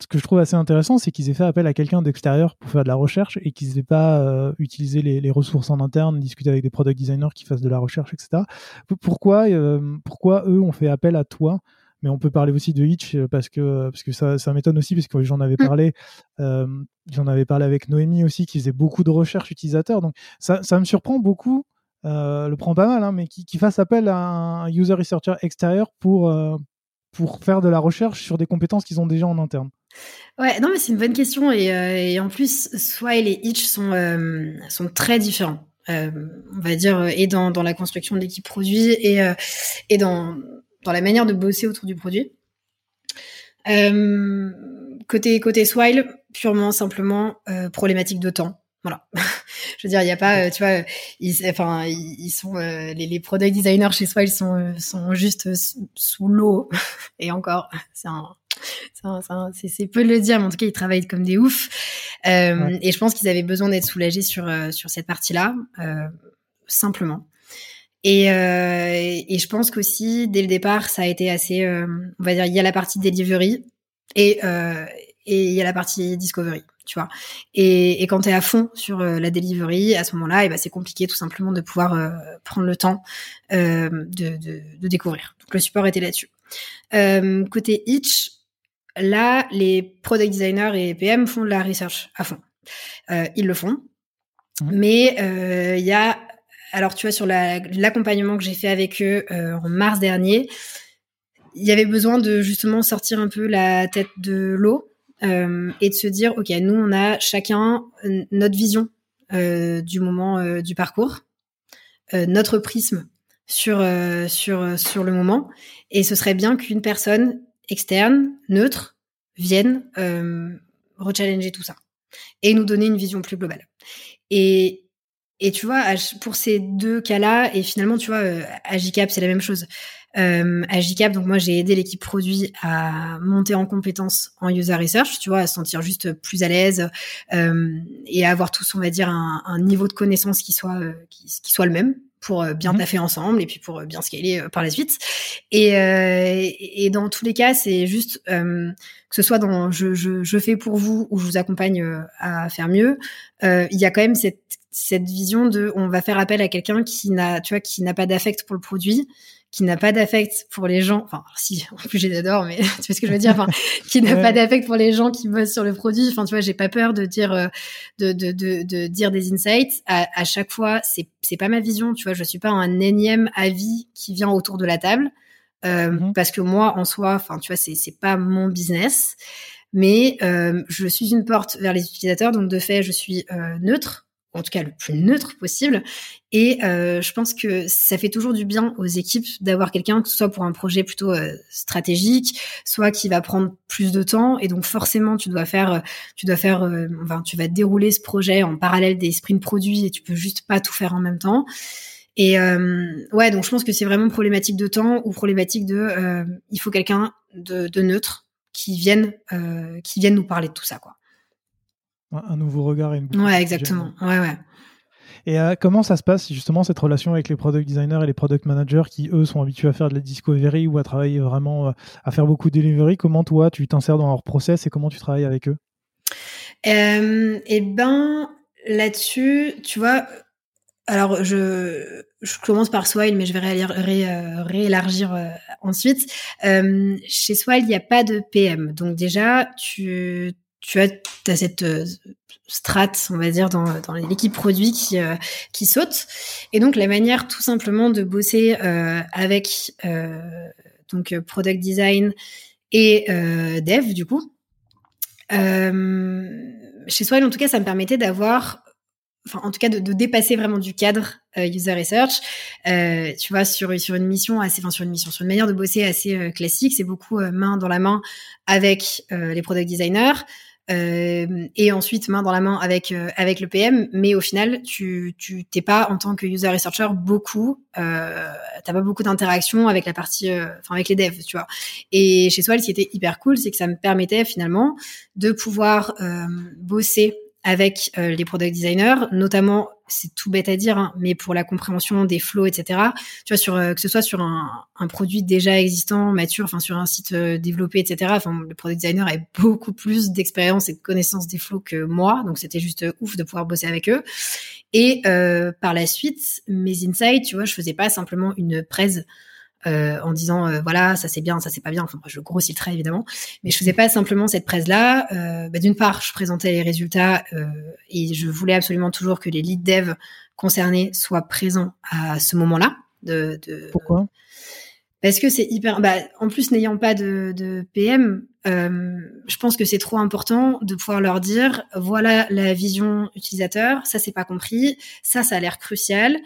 ce que je trouve assez intéressant, c'est qu'ils aient fait appel à quelqu'un d'extérieur pour faire de la recherche et qu'ils n'aient pas utilisé les ressources en interne, discuter avec des product designers qui fassent de la recherche, etc. Pourquoi eux ont fait appel à toi? Mais on peut parler aussi de Itch parce que ça m'étonne aussi, parce que j'en avais parlé avec Noémie aussi, qui faisait beaucoup de recherche utilisateur. Donc ça me surprend beaucoup, le prend pas mal, hein, mais qui fasse appel à un user researcher extérieur pour faire de la recherche sur des compétences qu'ils ont déjà en interne. Ouais, non, mais c'est une bonne question. Et en plus, Swile et Itch sont très différents, on va dire, et dans la construction de l'équipe produit et dans la manière de bosser autour du produit. Côté Swile, purement, simplement, problématique de temps. Voilà. Je veux dire, il n'y a pas, tu vois, ils sont, les product designers chez Swile sont juste sous l'eau. Et encore, c'est peu de le dire, mais en tout cas, ils travaillent comme des oufs. Ouais. Et je pense qu'ils avaient besoin d'être soulagés sur cette partie-là, simplement. Et je pense qu'aussi, dès le départ, ça a été assez, on va dire, il y a la partie delivery et il y a la partie discovery, tu vois. Et quand t'es à fond sur la delivery, à ce moment-là, et ben, c'est compliqué tout simplement de pouvoir prendre le temps de découvrir. Donc, le support était là-dessus. Côté Itch, là, les product designers et PM font de la research à fond. Ils le font. Mais il y a... Alors, tu vois, sur l'accompagnement que j'ai fait avec eux en mars dernier, il y avait besoin de justement sortir un peu la tête de l'eau et de se dire, OK, nous, on a chacun notre vision du moment du parcours, notre prisme sur le moment. Et ce serait bien qu'une personne externe, neutre, vienne rechallenger tout ça et nous donner une vision plus globale. Et tu vois, pour ces deux cas-là, et finalement, tu vois, Agicap, c'est la même chose. Agicap, donc moi, j'ai aidé l'équipe produit à monter en compétences en user research, tu vois, à se sentir juste plus à l'aise et à avoir tous, on va dire, un niveau de connaissance qui soit le même pour bien taffer ensemble et puis pour bien scaler par la suite. Et dans tous les cas, c'est juste que ce soit dans je fais pour vous ou je vous accompagne à faire mieux, il y a quand même cette vision de on va faire appel à quelqu'un qui n'a pas d'affect pour le produit, qui n'a pas d'affect pour les gens, enfin si, en plus je les adore, mais tu vois ce que je veux dire, enfin qui n'a pas d'affect pour les gens qui bossent sur le produit. Enfin tu vois, j'ai pas peur de dire dire des insights à chaque fois. C'est pas ma vision, tu vois, je suis pas un énième avis qui vient autour de la table parce que moi en soi, enfin tu vois, c'est pas mon business, mais je suis une porte vers les utilisateurs, donc de fait je suis neutre, en tout cas le plus neutre possible. Et je pense que ça fait toujours du bien aux équipes d'avoir quelqu'un, que ce soit pour un projet plutôt stratégique, soit qui va prendre plus de temps. Et donc forcément, tu vas dérouler ce projet en parallèle des sprints produits et tu peux juste pas tout faire en même temps. Et ouais, donc je pense que c'est vraiment problématique de temps ou problématique de il faut quelqu'un de neutre qui vienne nous parler de tout ça, quoi. Un nouveau regard et une boucle. Ouais, exactement. Ouais. Et comment ça se passe justement cette relation avec les product designers et les product managers qui eux sont habitués à faire de la discovery ou à travailler vraiment, à faire beaucoup de delivery? Comment toi tu t'insères dans leur process et comment tu travailles avec eux? Eh ben là-dessus, tu vois, alors je commence par Swile, mais je vais réélargir ensuite. Chez Swile, il n'y a pas de PM, donc déjà tu as cette strate, on va dire, dans l'équipe produit qui saute. Et donc, la manière tout simplement de bosser avec donc product design et dev, du coup. Chez Swile, en tout cas, ça me permettait d'avoir... Enfin, en tout cas, de dépasser vraiment du cadre user research, tu vois, sur une manière de bosser assez classique. C'est beaucoup main dans la main avec les product designers. et ensuite main dans la main avec le PM, mais au final tu t'es pas, en tant que user researcher, beaucoup t'as pas beaucoup d'interactions avec la partie avec les devs, tu vois. Et chez Swile, ce qui était hyper cool, c'est que ça me permettait finalement de pouvoir bosser avec les product designers, notamment, c'est tout bête à dire, hein, mais pour la compréhension des flows, etc. Tu vois, que ce soit sur un produit déjà existant, mature, sur un site développé, etc. Le product designer a beaucoup plus d'expérience et de connaissance des flows que moi, donc c'était juste ouf de pouvoir bosser avec eux. Et par la suite, mes insights, tu vois, je faisais pas simplement une presse en disant voilà, ça c'est bien, ça c'est pas bien, je grossis le trait évidemment, mais je faisais pas simplement cette presse là d'une part je présentais les résultats et je voulais absolument toujours que les lead dev concernés soient présents à ce moment là Pourquoi? Parce que c'est hyper, en plus n'ayant pas de PM, je pense que c'est trop important de pouvoir leur dire voilà la vision utilisateur, ça c'est pas compris, ça a l'air crucial,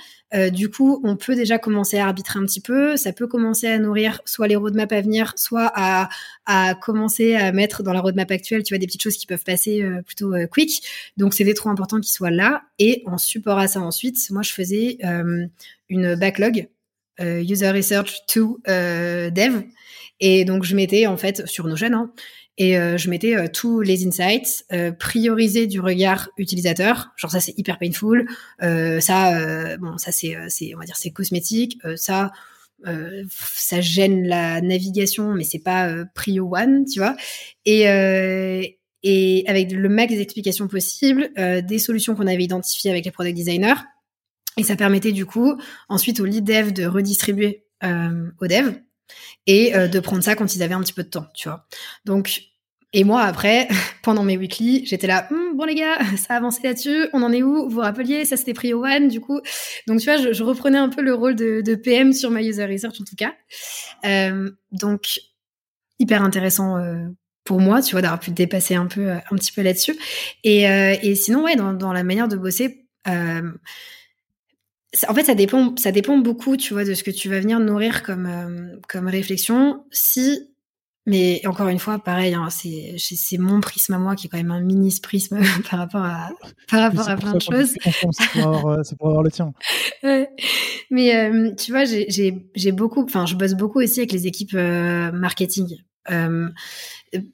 du coup on peut déjà commencer à arbitrer un petit peu, ça peut commencer à nourrir soit les roadmaps à venir, soit à commencer à mettre dans la roadmap actuelle, tu vois, des petites choses qui peuvent passer plutôt quick, donc c'était trop important qu'ils soient là. Et en support à ça, ensuite moi je faisais une backlog user research to dev. Et donc, je mettais, sur Notion, et je mettais tous les insights priorisés du regard utilisateur. Genre, ça, c'est hyper painful. Ça, c'est, on va dire, c'est cosmétique. Ça gêne la navigation, mais c'est pas prio one, tu vois. Et avec le max d'explications possibles, des solutions qu'on avait identifiées avec les product designers. Et ça permettait, du coup, ensuite, au lead dev de redistribuer aux devs. Et de prendre ça quand ils avaient un petit peu de temps, tu vois. Donc, et moi après, pendant mes weekly, j'étais là, bon les gars, ça a avancé là-dessus, on en est où? Vous vous rappeliez, ça c'était prio one, du coup. Donc tu vois, je reprenais un peu le rôle de PM sur my user research en tout cas. Donc hyper intéressant pour moi, tu vois, d'avoir pu dépasser un petit peu là-dessus. Et sinon ouais, dans la manière de bosser. Ça dépend beaucoup, tu vois, de ce que tu vas venir nourrir comme réflexion. Mais encore une fois, pareil, c'est mon prisme à moi qui est quand même un mini prisme par rapport à plein de choses. C'est pour avoir le tien. Ouais. Mais tu vois, j'ai beaucoup, je bosse beaucoup aussi avec les équipes marketing.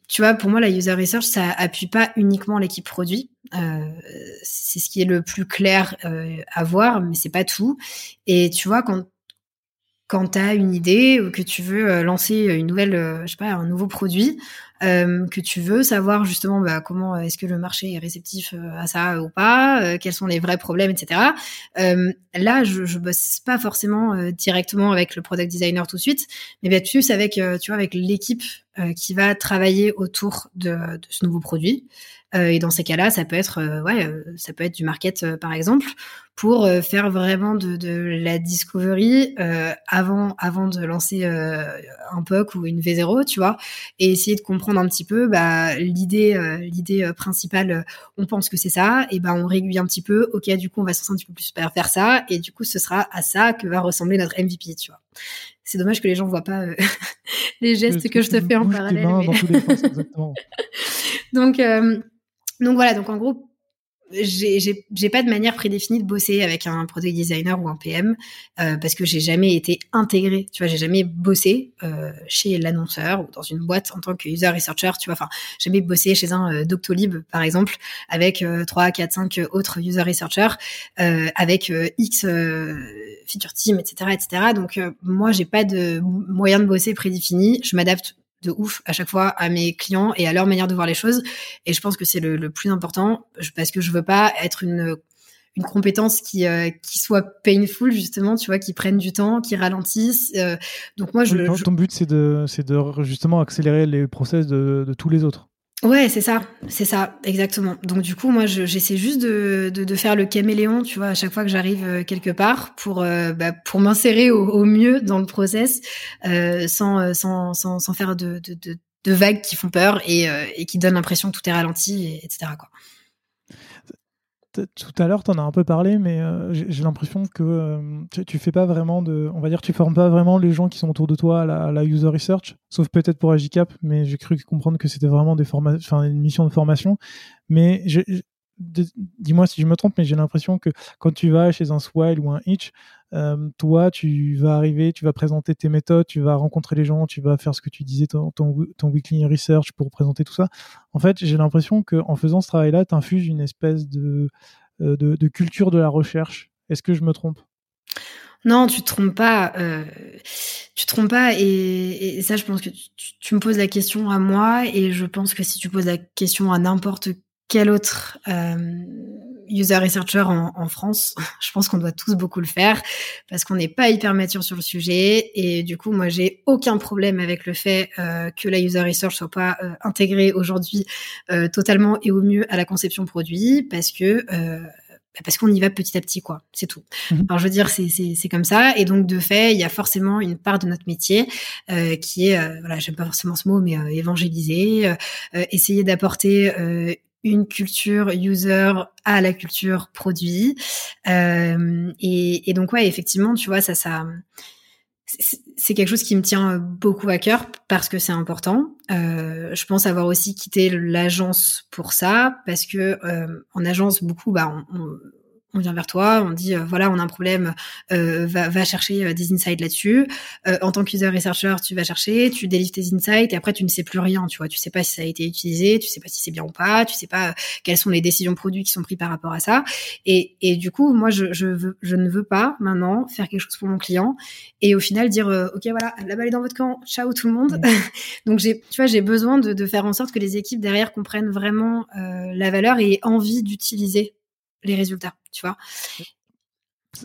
Tu vois, pour moi, la user research, ça appuie pas uniquement l'équipe produit. C'est ce qui est le plus clair à voir, mais c'est pas tout. Et tu vois, quand t'as une idée ou que tu veux lancer une nouvelle, un nouveau produit, que tu veux savoir justement comment est-ce que le marché est réceptif à ça ou pas, quels sont les vrais problèmes, etc. Là, je bosse pas forcément directement avec le product designer tout de suite, mais plus avec avec l'équipe qui va travailler autour de ce nouveau produit. Et dans ces cas-là, ça peut être ça peut être du market par exemple, pour faire vraiment de la discovery avant de lancer un POC ou une V0, tu vois, et essayer de comprendre un petit peu l'idée principale. On pense que c'est ça, et on réduit un petit peu, ok, du coup on va se sentir un petit peu plus faire ça, et du coup ce sera à ça que va ressembler notre MVP, tu vois. C'est dommage que les gens voient pas les gestes que je te fais en parallèle, mais... dans tous les postes, exactement. donc voilà, donc en gros j'ai pas de manière prédéfinie de bosser avec un product designer ou un PM, parce que j'ai jamais été intégrée, tu vois, j'ai jamais bossé chez l'annonceur ou dans une boîte en tant que user researcher, tu vois, jamais bossé chez un Doctolib par exemple avec 3, 4, 5 autres user researchers, avec X feature team, etc. Donc moi j'ai pas de moyen de bosser prédéfini, je m'adapte de ouf à chaque fois à mes clients et à leur manière de voir les choses, et je pense que c'est le plus important, parce que je veux pas être une compétence qui soit painful, justement, tu vois, qui prenne du temps, qui ralentisse, donc moi ton but c'est de justement accélérer les process de tous les autres. Ouais, c'est ça, exactement. Donc du coup, moi, j'essaie juste de faire le caméléon, tu vois, à chaque fois que j'arrive quelque part, pour m'insérer au mieux dans le process, sans faire de vagues qui font peur et qui donnent l'impression que tout est ralenti, etc. quoi. tout à l'heure, tu en as un peu parlé, mais j'ai l'impression que tu fais pas vraiment de... On va dire que tu formes pas vraiment les gens qui sont autour de toi à la user research, sauf peut-être pour Agicap, mais j'ai cru comprendre que c'était vraiment une mission de formation. Mais dis-moi si je me trompe, mais j'ai l'impression que quand tu vas chez un Swile ou un Itch, toi, tu vas arriver, tu vas présenter tes méthodes, tu vas rencontrer les gens, tu vas faire ce que tu disais, ton weekly research pour présenter tout ça. En fait, j'ai l'impression qu'en faisant ce travail-là, tu infuses une espèce de culture de la recherche. Est-ce que je me trompe ? Non, tu te trompes pas. Et ça, je pense que tu me poses la question à moi, et je pense que si tu poses la question à n'importe quel autre user researcher en France, je pense qu'on doit tous beaucoup le faire parce qu'on n'est pas hyper mature sur le sujet, et du coup, moi, j'ai aucun problème avec le fait que la user research soit pas intégrée aujourd'hui totalement et au mieux à la conception produit, parce qu'on y va petit à petit, quoi. C'est tout. Enfin, je veux dire, c'est comme ça. Et donc, de fait, il y a forcément une part de notre métier qui est, j'aime pas forcément ce mot, mais évangéliser, essayer d'apporter une culture user à la culture produit. Et donc, ouais, effectivement, tu vois, ça c'est quelque chose qui me tient beaucoup à cœur parce que c'est important. Je pense avoir aussi quitté l'agence pour ça, parce que en agence, beaucoup, on vient vers toi, on dit voilà, on a un problème, va chercher des insights là-dessus. En tant qu'user researcher, tu vas chercher, tu délivres tes insights, et après tu ne sais plus rien, tu vois, tu sais pas si ça a été utilisé, tu sais pas si c'est bien ou pas, tu sais pas quelles sont les décisions produits qui sont prises par rapport à ça. Et du coup, moi je ne veux pas maintenant faire quelque chose pour mon client et au final dire OK, voilà, la balle est dans votre camp, ciao tout le monde. Mmh. Donc j'ai besoin de faire en sorte que les équipes derrière comprennent vraiment la valeur et aient envie d'utiliser les résultats, tu vois.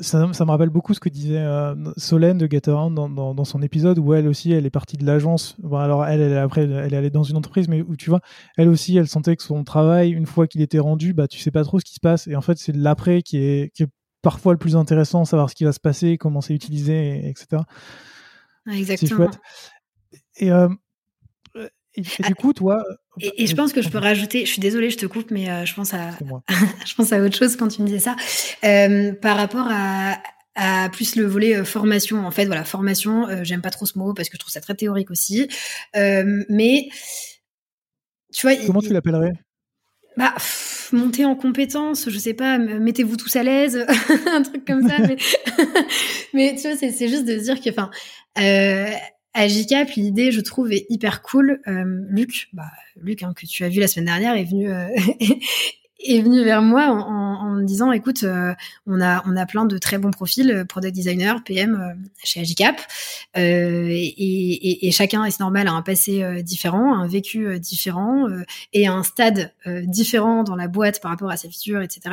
Ça me rappelle beaucoup ce que disait Solène de Get Around dans son épisode, où elle aussi, elle est partie de l'agence. Bon, alors elle est allée dans une entreprise, mais où tu vois, elle aussi, elle sentait que son travail, une fois qu'il était rendu, tu sais pas trop ce qui se passe. Et en fait, c'est l'après qui est parfois le plus intéressant, savoir ce qui va se passer, comment c'est utilisé, etc. Exactement. C'est chouette. Et du coup, toi... Et je pense que je peux rajouter, je suis désolée, je te coupe, mais je pense à autre chose quand tu me disais ça. Par rapport à plus le volet formation, en fait, voilà, formation, j'aime pas trop ce mot parce que je trouve ça très théorique aussi. Mais, tu vois... Comment tu l'appellerais ? Monter en compétences, je sais pas, mettez-vous tous à l'aise, un truc comme ça. Mais, mais tu vois, c'est juste de se dire que... Agicap, l'idée, je trouve, est hyper cool. Luc, que tu as vu la semaine dernière, est venu est venu vers moi en me disant, écoute, on a plein de très bons profils, product designer, PM chez Agicap, et chacun, et c'est normal, a un passé différent, un vécu différent, et un stade différent dans la boîte par rapport à ses features, etc.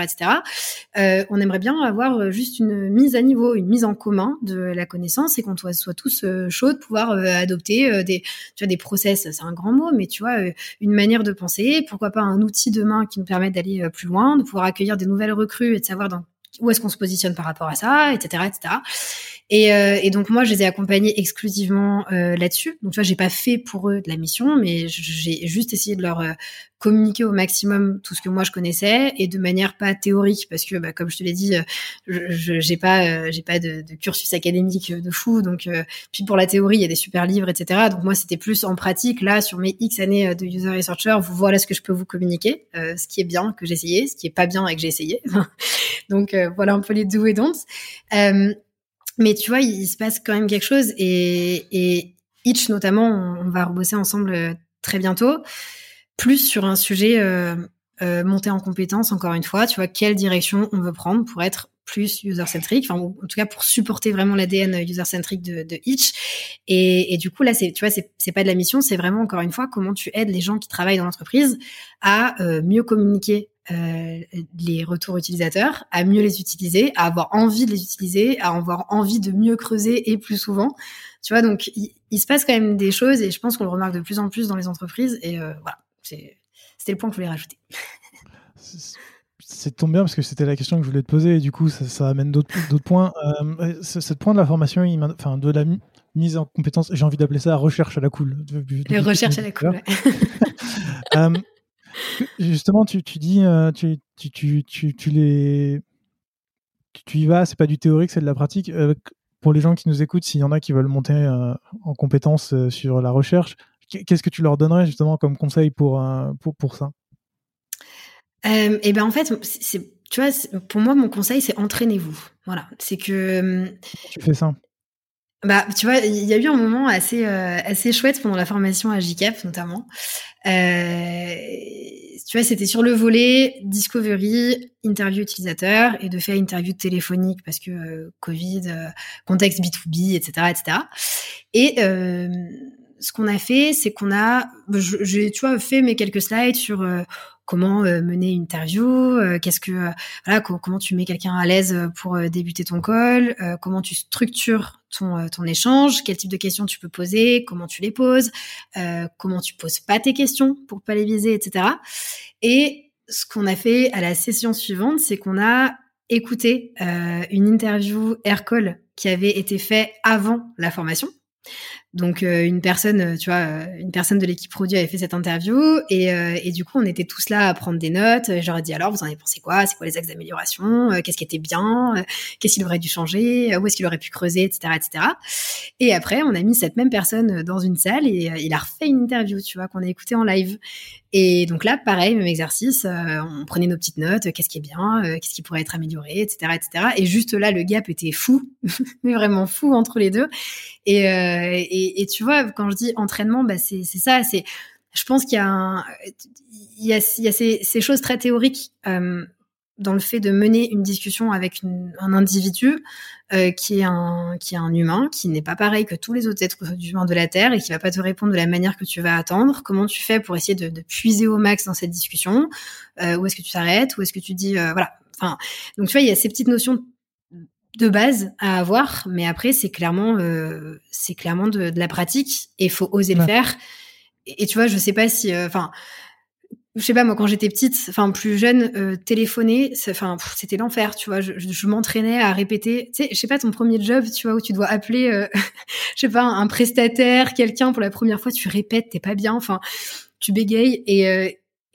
On aimerait bien avoir juste une mise à niveau, une mise en commun de la connaissance, et qu'on soit tous chauds de pouvoir adopter des process, c'est un grand mot, mais tu vois, une manière de penser, pourquoi pas un outil demain qui me permette d'aller plus loin, de pouvoir accueillir des nouvelles recrues et de savoir où est-ce qu'on se positionne par rapport à ça, etc. Et donc, moi, je les ai accompagnés exclusivement là-dessus. Donc, tu vois, j'ai pas fait pour eux de la mission, mais j'ai juste essayé de leur communiquer au maximum tout ce que moi, je connaissais, et de manière pas théorique, parce que, comme je te l'ai dit, j'ai pas de cursus académique de fou. Donc, puis pour la théorie, il y a des super livres, etc. Donc, moi, c'était plus en pratique. Là, sur mes X années de user researcher, voilà ce que je peux vous communiquer, ce qui est bien que j'ai essayé, ce qui est pas bien et que j'ai essayé. Donc, voilà un peu les do et don'ts. Mais tu vois, il se passe quand même quelque chose, et Itch notamment, on va rebosser ensemble très bientôt, plus sur un sujet monté en compétences, encore une fois, tu vois, quelle direction on veut prendre pour être plus user-centric, enfin, en tout cas pour supporter vraiment l'ADN user-centric de Itch. Et du coup, là, c'est pas de la mission, c'est vraiment, encore une fois, comment tu aides les gens qui travaillent dans l'entreprise à mieux communiquer les retours utilisateurs, à mieux les utiliser, à avoir envie de les utiliser, à avoir envie de mieux creuser et plus souvent. Tu vois, donc, il se passe quand même des choses, et je pense qu'on le remarque de plus en plus dans les entreprises. Et voilà, c'était le point que je voulais rajouter. C'est tombé bien parce que c'était la question que je voulais te poser, et du coup, ça amène d'autres points. Ce point de la formation, enfin, de la mise en compétence, j'ai envie d'appeler ça recherche à la cool. Recherche à la cool, ouais. Justement, tu dis, tu y vas, c'est pas du théorique, c'est de la pratique. Pour les gens qui nous écoutent, s'il y en a qui veulent monter en compétences sur la recherche, qu'est-ce que tu leur donnerais justement comme conseil pour ça ? En fait, tu vois, pour moi, mon conseil, c'est entraînez-vous. Voilà, c'est que... Tu fais ça. Tu vois, il y a eu un moment assez chouette pendant la formation à Agicap, notamment. Tu vois, c'était sur le volet discovery, interview utilisateur et de faire interview téléphonique parce que Covid, contexte B2B, etc. Et ce qu'on a fait, c'est qu'on a... J'ai, tu vois, fait mes quelques slides sur... comment mener une interview, comment tu mets quelqu'un à l'aise pour débuter ton call, comment tu structures ton échange, quel type de questions tu peux poser, comment tu les poses, comment tu poses pas tes questions pour pas les viser, etc. Et ce qu'on a fait à la session suivante, c'est qu'on a écouté une interview Aircall qui avait été faite avant la formation. Donc une personne de l'équipe produit avait fait cette interview et du coup on était tous là à prendre des notes et j'aurais dit alors vous en avez pensé quoi, c'est quoi les axes d'amélioration, qu'est-ce qui était bien, qu'est-ce qu'il aurait dû changer, où est-ce qu'il aurait pu creuser, etc. Et après on a mis cette même personne dans une salle et il a refait une interview, tu vois, qu'on a écoutée en live. Et donc là, pareil, même exercice, on prenait nos petites notes, qu'est-ce qui est bien, qu'est-ce qui pourrait être amélioré, etc. Et juste là, le gap était fou, mais vraiment fou entre les deux. Et tu vois, quand je dis entraînement, c'est ça. C'est, je pense qu'il y a, ces choses très théoriques dans le fait de mener une discussion avec un individu qui est un humain, qui n'est pas pareil que tous les autres êtres humains de la Terre et qui va pas te répondre de la manière que tu vas attendre. Comment tu fais pour essayer de puiser au max dans cette discussion ? Où est-ce que tu t'arrêtes ? Où est-ce que tu dis voilà. Enfin, donc tu vois, il y a ces petites notions de base à avoir, mais après c'est clairement de la pratique et faut oser le faire. Et tu vois, je sais pas si je sais pas, moi, quand j'étais petite, plus jeune, téléphoner, c'était l'enfer, tu vois. Je m'entraînais à répéter, tu sais, je sais pas, ton premier job, tu vois, où tu dois appeler, je sais pas, un prestataire, quelqu'un pour la première fois, tu répètes, t'es pas bien, tu bégayes. Et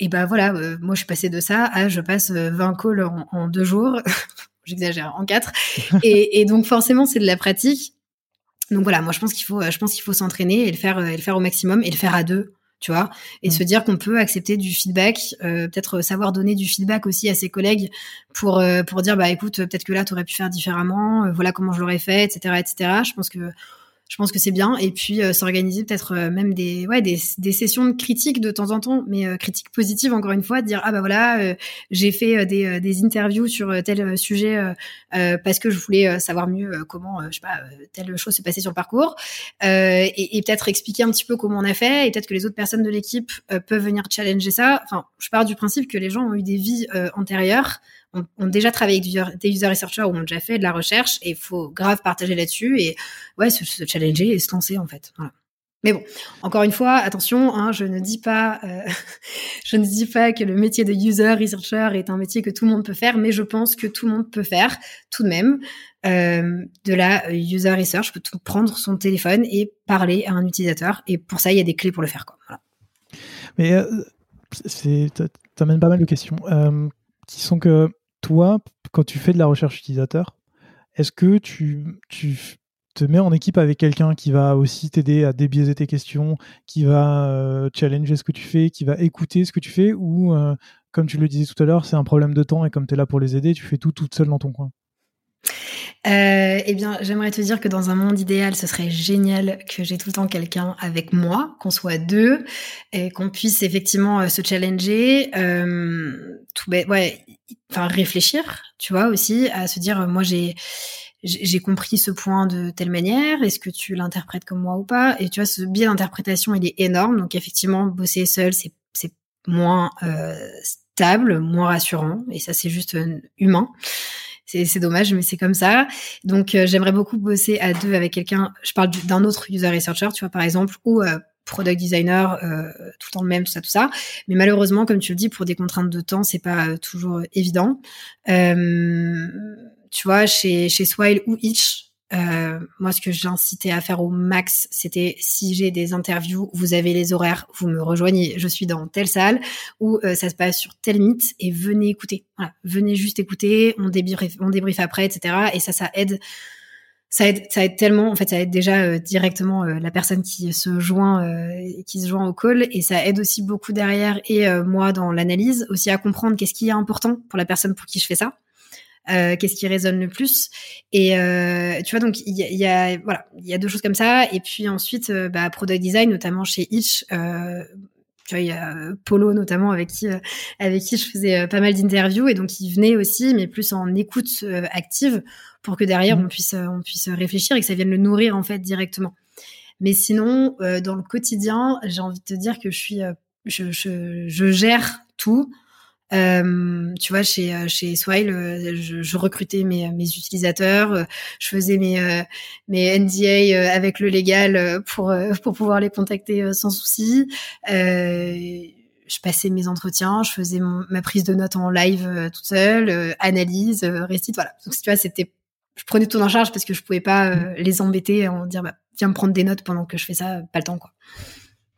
moi, je suis passée de ça à je passe 20 calls en 2 jours. J'exagère, en 4. Et donc, forcément, c'est de la pratique. Donc voilà, moi, je pense qu'il faut s'entraîner et le faire au maximum et le faire à 2. Tu vois, et se dire qu'on peut accepter du feedback, peut-être savoir donner du feedback aussi à ses collègues pour dire écoute, peut-être que là t'aurais pu faire différemment, voilà comment je l'aurais fait, etc. Je pense que c'est bien, et puis s'organiser peut-être même des sessions de critique de temps en temps, mais critique positive encore une fois, de dire j'ai fait des interviews sur tel sujet parce que je voulais savoir mieux comment telle chose se passait sur le parcours, et peut-être expliquer un petit peu comment on a fait, et peut-être que les autres personnes de l'équipe peuvent venir challenger ça. Je pars du principe que les gens ont eu des vies antérieures, ont déjà travaillé avec des user researchers ou ont déjà fait de la recherche, et il faut grave partager là-dessus et se challenger et se lancer, en fait. Voilà. Mais bon, encore une fois, attention, je ne dis pas que le métier de user researcher est un métier que tout le monde peut faire, mais je pense que tout le monde peut faire tout de même de la user research, peut tout prendre son téléphone et parler à un utilisateur, et pour ça il y a des clés pour le faire, quoi. Voilà. Mais t'amènes pas mal de questions qui sont que toi, quand tu fais de la recherche utilisateur, est-ce que tu te mets en équipe avec quelqu'un qui va aussi t'aider à débiaiser tes questions, qui va challenger ce que tu fais, qui va écouter ce que tu fais, ou comme tu le disais tout à l'heure, c'est un problème de temps et comme tu es là pour les aider, tu fais tout toute seule dans ton coin? J'aimerais te dire que dans un monde idéal, ce serait génial que j'ai tout le temps quelqu'un avec moi, qu'on soit 2 et qu'on puisse effectivement se challenger, réfléchir, tu vois, aussi à se dire moi j'ai compris ce point de telle manière, est-ce que tu l'interprètes comme moi ou pas? Et tu vois, ce biais d'interprétation, il est énorme, donc effectivement bosser seul, c'est moins stable, moins rassurant, et ça c'est juste humain. C'est dommage, mais c'est comme ça. Donc, j'aimerais beaucoup bosser à 2 avec quelqu'un. Je parle d'un autre user researcher, tu vois, par exemple, ou product designer, tout le temps le même, tout ça. Mais malheureusement, comme tu le dis, pour des contraintes de temps, c'est pas toujours évident. Tu vois, chez Swile ou Itch, Moi, ce que j'incitais à faire au max, c'était si j'ai des interviews, vous avez les horaires, vous me rejoignez, je suis dans telle salle ou ça se passe sur tel meet et venez écouter. Voilà, venez juste écouter, on débrief après, etc. Et ça aide tellement. En fait, ça aide déjà directement la personne qui se joint au call, et ça aide aussi beaucoup derrière, et moi dans l'analyse aussi, à comprendre qu'est-ce qui est important pour la personne pour qui je fais ça. Qu'est-ce qui résonne le plus, et tu vois, donc il y a deux choses comme ça. Et puis ensuite product design, notamment chez Itch, tu vois, il y a Polo notamment avec qui je faisais pas mal d'interviews, et donc il venait aussi, mais plus en écoute active, pour que derrière on puisse réfléchir et que ça vienne le nourrir en fait directement. Mais sinon dans le quotidien, j'ai envie de te dire que je gère tout. Tu vois, chez Swile, je recrutais mes utilisateurs, je faisais mes NDA avec le légal pour pouvoir les contacter sans souci. Je passais mes entretiens, je faisais ma prise de notes en live toute seule, analyse, récite, voilà. Donc tu vois, je prenais tout en charge parce que je pouvais pas les embêter en dire viens me prendre des notes pendant que je fais ça, pas le temps quoi.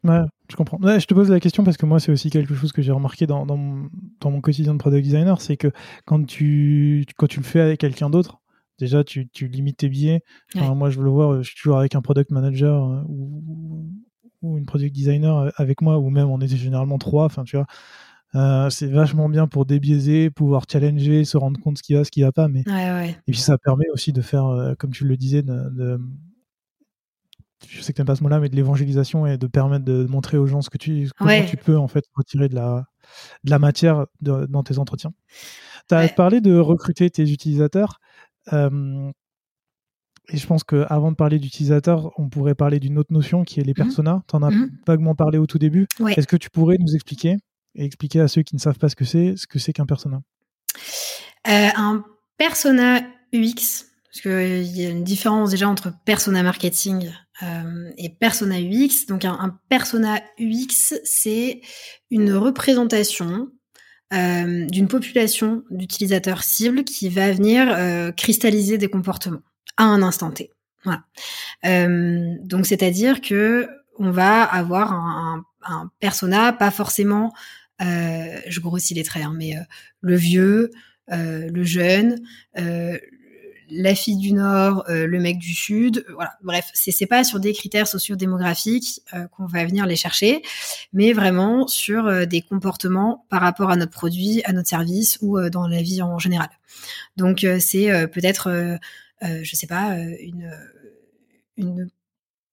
Ouais, je comprends. Ouais, je te pose la question parce que moi, c'est aussi quelque chose que j'ai remarqué dans mon quotidien de product designer, c'est que quand tu le fais avec quelqu'un d'autre, déjà, tu limites tes biais. Enfin, ouais. Moi, je le vois, je suis toujours avec un product manager ou une product designer avec moi, ou même on était généralement trois, enfin, tu vois. C'est vachement bien pour débiaiser, pouvoir challenger, se rendre compte ce qui va pas. Mais... Ouais. Et puis, ça permet aussi de faire, comme tu le disais, je sais que t'aimes pas ce mot-là, mais de l'évangélisation, et de permettre de montrer aux gens comment tu peux en fait retirer de la matière dans tes entretiens. T'as parlé de recruter tes utilisateurs, et je pense qu'avant de parler d'utilisateurs, on pourrait parler d'une autre notion qui est les personas. T'en as vaguement parlé au tout début. Ouais. Est-ce que tu pourrais nous expliquer à ceux qui ne savent pas ce que c'est qu'un persona ? Un persona UX. Parce qu'il y a une différence déjà entre persona marketing et persona UX. Donc un persona UX, c'est une représentation d'une population d'utilisateurs cibles qui va venir cristalliser des comportements à un instant T. Voilà. Donc c'est-à-dire que on va avoir un persona, pas forcément, je grossis les traits, hein, mais le vieux, le jeune. La fille du Nord, le mec du Sud, voilà. Bref, c'est pas sur des critères socio-démographiques qu'on va venir les chercher, mais vraiment sur des comportements par rapport à notre produit, à notre service, ou dans la vie en général. Donc c'est peut-être, je sais pas, une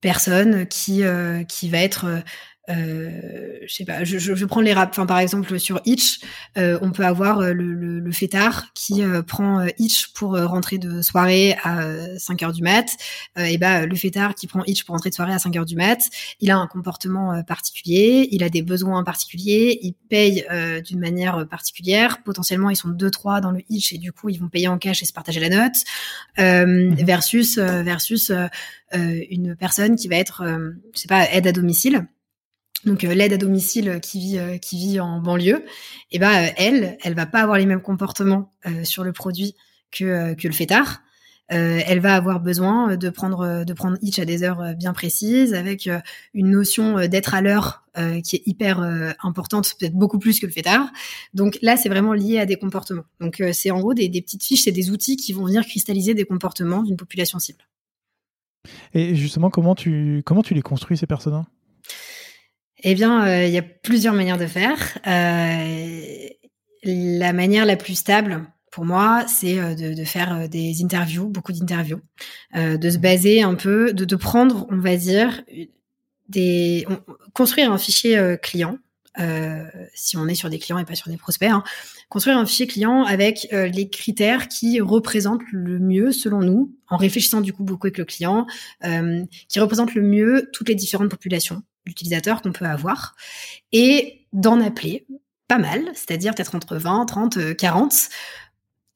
personne qui va être je sais pas, je prends les rap. Enfin, par exemple, sur Itch, on peut avoir le fêtard qui prend Itch pour rentrer de soirée à 5h du mat. Le fêtard qui prend Itch pour rentrer de soirée à 5h du mat, il a un comportement particulier, il a des besoins particuliers, il paye d'une manière particulière. Potentiellement, ils sont 2-3 dans le Itch et du coup, ils vont payer en cash et se partager la note. Versus une personne qui va être, je sais pas, aide à domicile. Donc l'aide à domicile qui vit en banlieue, et elle va pas avoir les mêmes comportements sur le produit que le fêtard. Elle va avoir besoin de prendre Itch à des heures bien précises, avec une notion d'être à l'heure qui est hyper importante, peut-être beaucoup plus que le fêtard. Donc là, c'est vraiment lié à des comportements. Donc c'est en gros des petites fiches, c'est des outils qui vont venir cristalliser des comportements d'une population cible. Et justement, comment tu les construis, ces personas ? Eh bien, il y a plusieurs manières de faire. La manière la plus stable, pour moi, c'est de faire des interviews, beaucoup d'interviews, de se baser un peu, de prendre, on va dire, construire un fichier client, si on est sur des clients et pas sur des prospects, hein, construire un fichier client avec les critères qui représentent le mieux, selon nous, en réfléchissant du coup beaucoup avec le client, qui représentent le mieux toutes les différentes populations d'utilisateurs qu'on peut avoir, et d'en appeler pas mal, c'est-à-dire peut-être entre 20, 30, 40,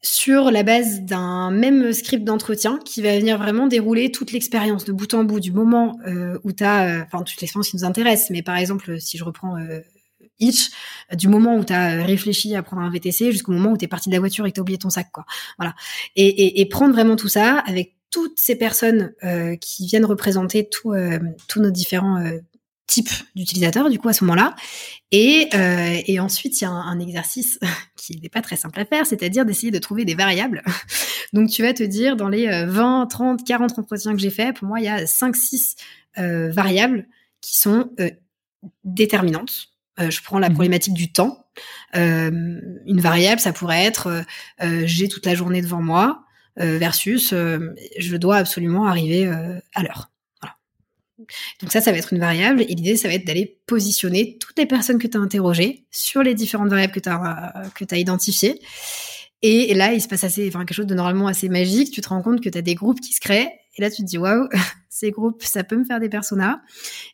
sur la base d'un même script d'entretien qui va venir vraiment dérouler toute l'expérience de bout en bout, du moment où t'as... Enfin, toute l'expérience qui nous intéresse, mais par exemple, si je reprends Itch, du moment où t'as réfléchi à prendre un VTC jusqu'au moment où t'es parti de la voiture et que t'as oublié ton sac, quoi. Voilà. Et prendre vraiment tout ça avec toutes ces personnes qui viennent représenter tous nos différents types d'utilisateurs, du coup, à ce moment-là. Et ensuite, il y a un exercice qui n'est pas très simple à faire, c'est-à-dire d'essayer de trouver des variables. Donc, tu vas te dire, dans les 20, 30, 40 entretiens que j'ai faits, pour moi, il y a 5-6 variables qui sont déterminantes. Je prends la problématique du temps. Une variable, ça pourrait être j'ai toute la journée devant moi versus je dois absolument arriver à l'heure. Voilà. Donc ça va être une variable. Et l'idée, ça va être d'aller positionner toutes les personnes que tu as interrogées sur les différentes variables que tu as identifiées. Et là, il se passe quelque chose de normalement assez magique. Tu te rends compte que tu as des groupes qui se créent. Et là, tu te dis, waouh, ces groupes, ça peut me faire des personas.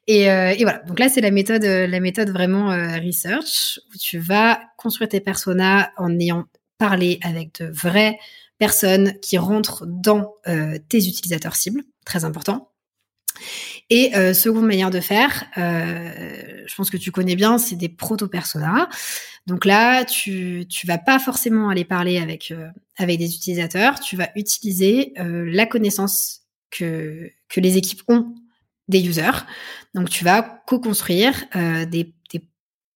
Et voilà. Donc là, c'est la méthode vraiment research, où tu vas construire tes personas en ayant parlé avec de vraies personnes qui rentrent dans tes utilisateurs cibles. Très important. Et seconde manière de faire, je pense que tu connais bien, c'est des proto-personas. Donc là, tu vas pas forcément aller parler avec des utilisateurs. Tu vas utiliser la connaissance que les équipes ont des users. Donc tu vas co-construire des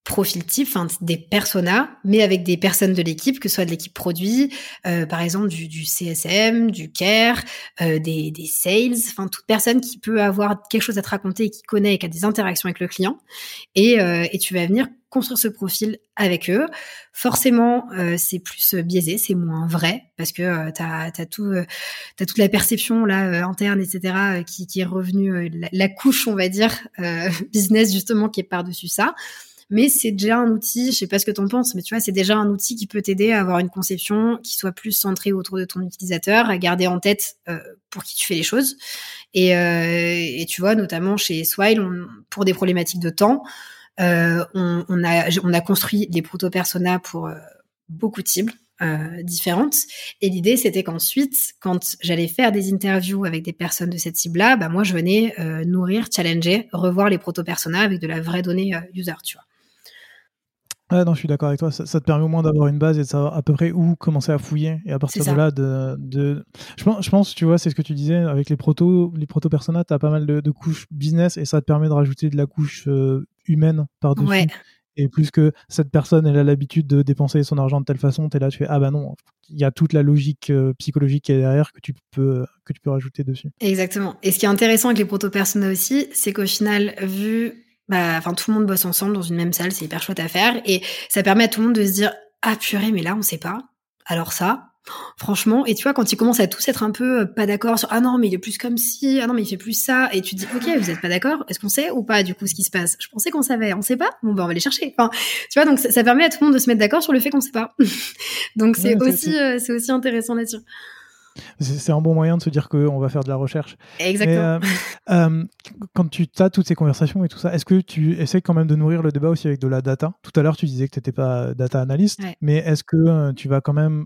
profils types, des personas, mais avec des personnes de l'équipe, que ce soit de l'équipe produit, par exemple du CSM, du care, des sales, toute personne qui peut avoir quelque chose à te raconter et qui connaît et qui a des interactions avec le client. Et tu vas venir construire ce profil avec eux. Forcément, c'est plus biaisé, c'est moins vrai, parce que t'as toute la perception là interne, etc., qui est revenue, la couche, on va dire, business justement, qui est par-dessus ça. Mais c'est déjà un outil, je sais pas ce que t'en penses, mais tu vois, c'est déjà un outil qui peut t'aider à avoir une conception qui soit plus centrée autour de ton utilisateur, à garder en tête pour qui tu fais les choses. Et tu vois, notamment chez Swile, pour des problématiques de temps, on a construit des proto-personas pour beaucoup de cibles différentes. Et l'idée, c'était qu'ensuite, quand j'allais faire des interviews avec des personnes de cette cible-là, bah moi, je venais nourrir, challenger, revoir les proto-personas avec de la vraie donnée user, tu vois. Ouais, non, je suis d'accord avec toi. Ça te permet au moins d'avoir une base et de savoir à peu près où commencer à fouiller. Et à partir de là, je pense, tu vois, c'est ce que tu disais avec les proto-personas, tu as pas mal de couches business et ça te permet de rajouter de la couche humaine par-dessus. Ouais. Et plus que cette personne, elle a l'habitude de dépenser son argent de telle façon, t'es là, tu fais ah bah non, il y a toute la logique psychologique qui est derrière que tu peux rajouter dessus. Exactement. Et ce qui est intéressant avec les proto-personas aussi, c'est qu'au final, vu tout le monde bosse ensemble dans une même salle, c'est hyper chouette à faire et ça permet à tout le monde de se dire ah purée mais là on sait pas, alors ça franchement, et tu vois quand ils commencent à tous être un peu pas d'accord sur ah non mais il est plus comme ci, ah non mais il fait plus ça, et tu te dis ok vous êtes pas d'accord, est-ce qu'on sait ou pas du coup ce qui se passe, je pensais qu'on savait, on sait pas, bon ben on va les chercher, tu vois donc ça permet à tout le monde de se mettre d'accord sur le fait qu'on sait pas. Donc c'est aussi intéressant là-dessus. C'est un bon moyen de se dire qu'on va faire de la recherche. Exactement. Mais, quand tu as toutes ces conversations et tout ça, est-ce que tu essaies quand même de nourrir le débat aussi avec de la data ? Tout à l'heure, tu disais que tu n'étais pas data analyst, ouais. Mais est-ce que tu vas quand même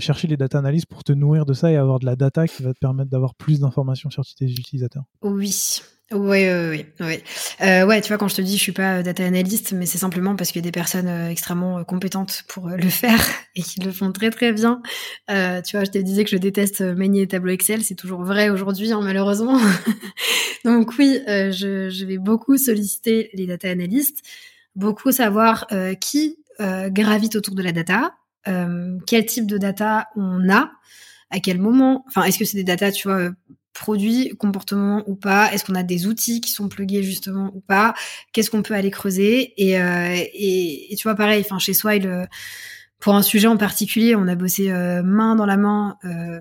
chercher les data analysts pour te nourrir de ça et avoir de la data qui va te permettre d'avoir plus d'informations sur tes utilisateurs ? Oui. Oui. Ouais, tu vois, quand je te dis je suis pas data analyst, mais c'est simplement parce qu'il y a des personnes extrêmement compétentes pour le faire et qui le font très très bien. Tu vois, je te disais que je déteste manier les tableaux Excel, c'est toujours vrai aujourd'hui, malheureusement. Donc oui, je vais beaucoup solliciter les data analysts, beaucoup savoir qui gravite autour de la data, quel type de data on a, à quel moment, est-ce que c'est des data, tu vois, produits, comportement ou pas, est-ce qu'on a des outils qui sont plugués justement ou pas, qu'est-ce qu'on peut aller creuser et tu vois pareil, chez Swile, pour un sujet en particulier, on a bossé main dans la main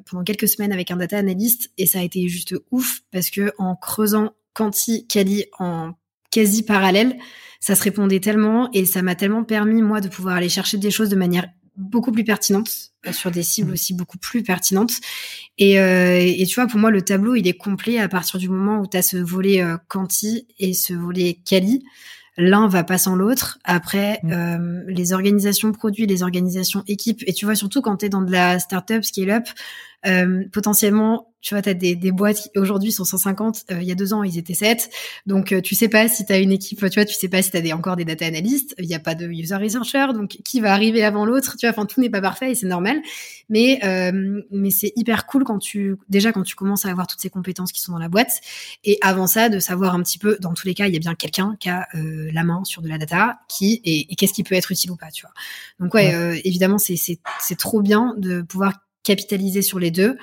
pendant quelques semaines avec un data analyst et ça a été juste ouf parce que en creusant quanti-quali en quasi parallèle, ça se répondait tellement et ça m'a tellement permis moi de pouvoir aller chercher des choses de manière beaucoup plus pertinente, sur des cibles aussi beaucoup plus pertinentes. Et tu vois, pour moi, le tableau, il est complet à partir du moment où tu as ce volet quanti et ce volet quali. L'un va pas sans l'autre. Après, les organisations produits, les organisations équipes, et tu vois, surtout quand tu es dans de la startup, scale-up, Potentiellement, tu vois, tu as des boîtes aujourd'hui sont 150, il y a 2 ans, ils étaient 7. Donc, tu sais pas si tu as une équipe, tu vois, tu sais pas si tu as encore des data analystes, il n'y a pas de user researcher, donc qui va arriver avant l'autre, tu vois, enfin, tout n'est pas parfait et c'est normal. Mais c'est hyper cool quand tu commences à avoir toutes ces compétences qui sont dans la boîte. Et avant ça, de savoir un petit peu, dans tous les cas, il y a bien quelqu'un qui a la main sur de la data, qui, et qu'est-ce qui peut être utile ou pas, tu vois. Donc, ouais. Évidemment, c'est trop bien de pouvoir capitaliser sur les deux.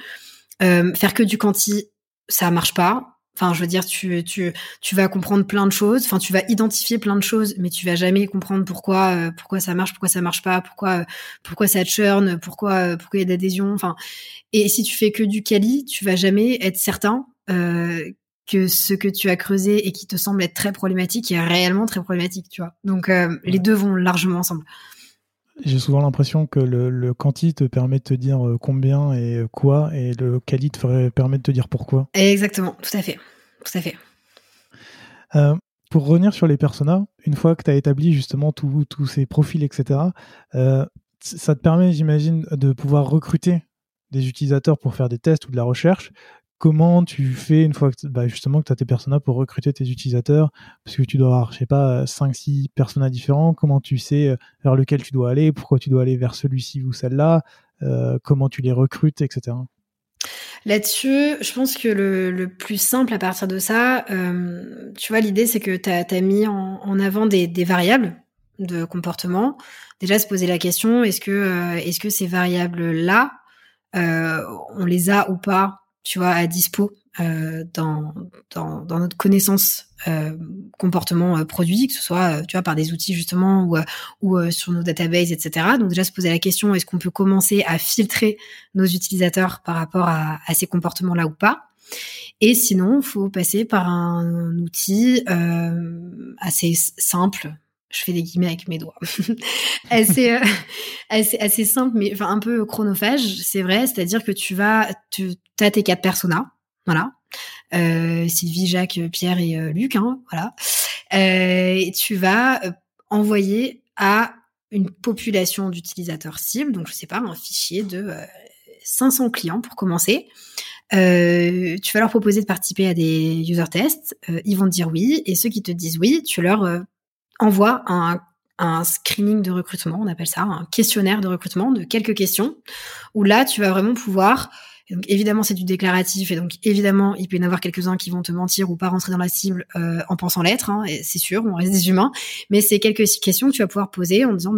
Faire que du quanti, ça marche pas. Enfin, je veux dire, tu vas comprendre plein de choses. Enfin, tu vas identifier plein de choses, mais tu vas jamais comprendre pourquoi ça marche, pourquoi ça marche pas, pourquoi ça churn, pourquoi il y a de l'adhésion. Enfin, et si tu fais que du quali, tu vas jamais être certain que ce que tu as creusé et qui te semble être très problématique est réellement très problématique, tu vois. Donc, les deux vont largement ensemble. J'ai souvent l'impression que le quanti te permet de te dire combien et quoi, et le quali te permet de te dire pourquoi. Exactement, tout à fait. Pour revenir sur les personas, une fois que tu as établi justement tous ces profils, etc., ça te permet, j'imagine, de pouvoir recruter des utilisateurs pour faire des tests ou de la recherche. Comment tu fais une fois que, justement, que tu as tes personas pour recruter tes utilisateurs, parce que tu dois avoir, je sais pas, 5-6 personas différents. Comment tu sais vers lequel tu dois aller, pourquoi tu dois aller vers celui-ci ou celle-là, comment tu les recrutes, etc. Là-dessus, je pense que le plus simple à partir de ça, tu vois, l'idée, c'est que tu as mis en avant des variables de comportement. Déjà, se poser la question, est-ce que ces variables-là, on les a ou pas, tu vois, à dispo dans notre connaissance comportement produit, que ce soit tu vois, par des outils justement ou sur nos databases, etc. Donc déjà se poser la question, est-ce qu'on peut commencer à filtrer nos utilisateurs par rapport à ces comportements-là ou pas? Et sinon, il faut passer par un outil assez simple. Je fais des guillemets avec mes doigts. assez simple, mais enfin un peu chronophage, c'est vrai. C'est-à-dire que t'as tes 4 personas, voilà. Sylvie, Jacques, Pierre et Luc, hein, voilà. Et tu vas envoyer à une population d'utilisateurs cibles, donc je sais pas, un fichier de 500 clients pour commencer. Tu vas leur proposer de participer à des user tests. Ils vont te dire oui, et ceux qui te disent oui, tu leur envoie un screening de recrutement, on appelle ça un questionnaire de recrutement de quelques questions, où là, tu vas vraiment pouvoir... Donc, évidemment, c'est du déclaratif, et donc évidemment, il peut y en avoir quelques-uns qui vont te mentir ou pas rentrer dans la cible en pensant l'être, hein, et c'est sûr, on reste des humains, mais c'est quelques questions que tu vas pouvoir poser en disant,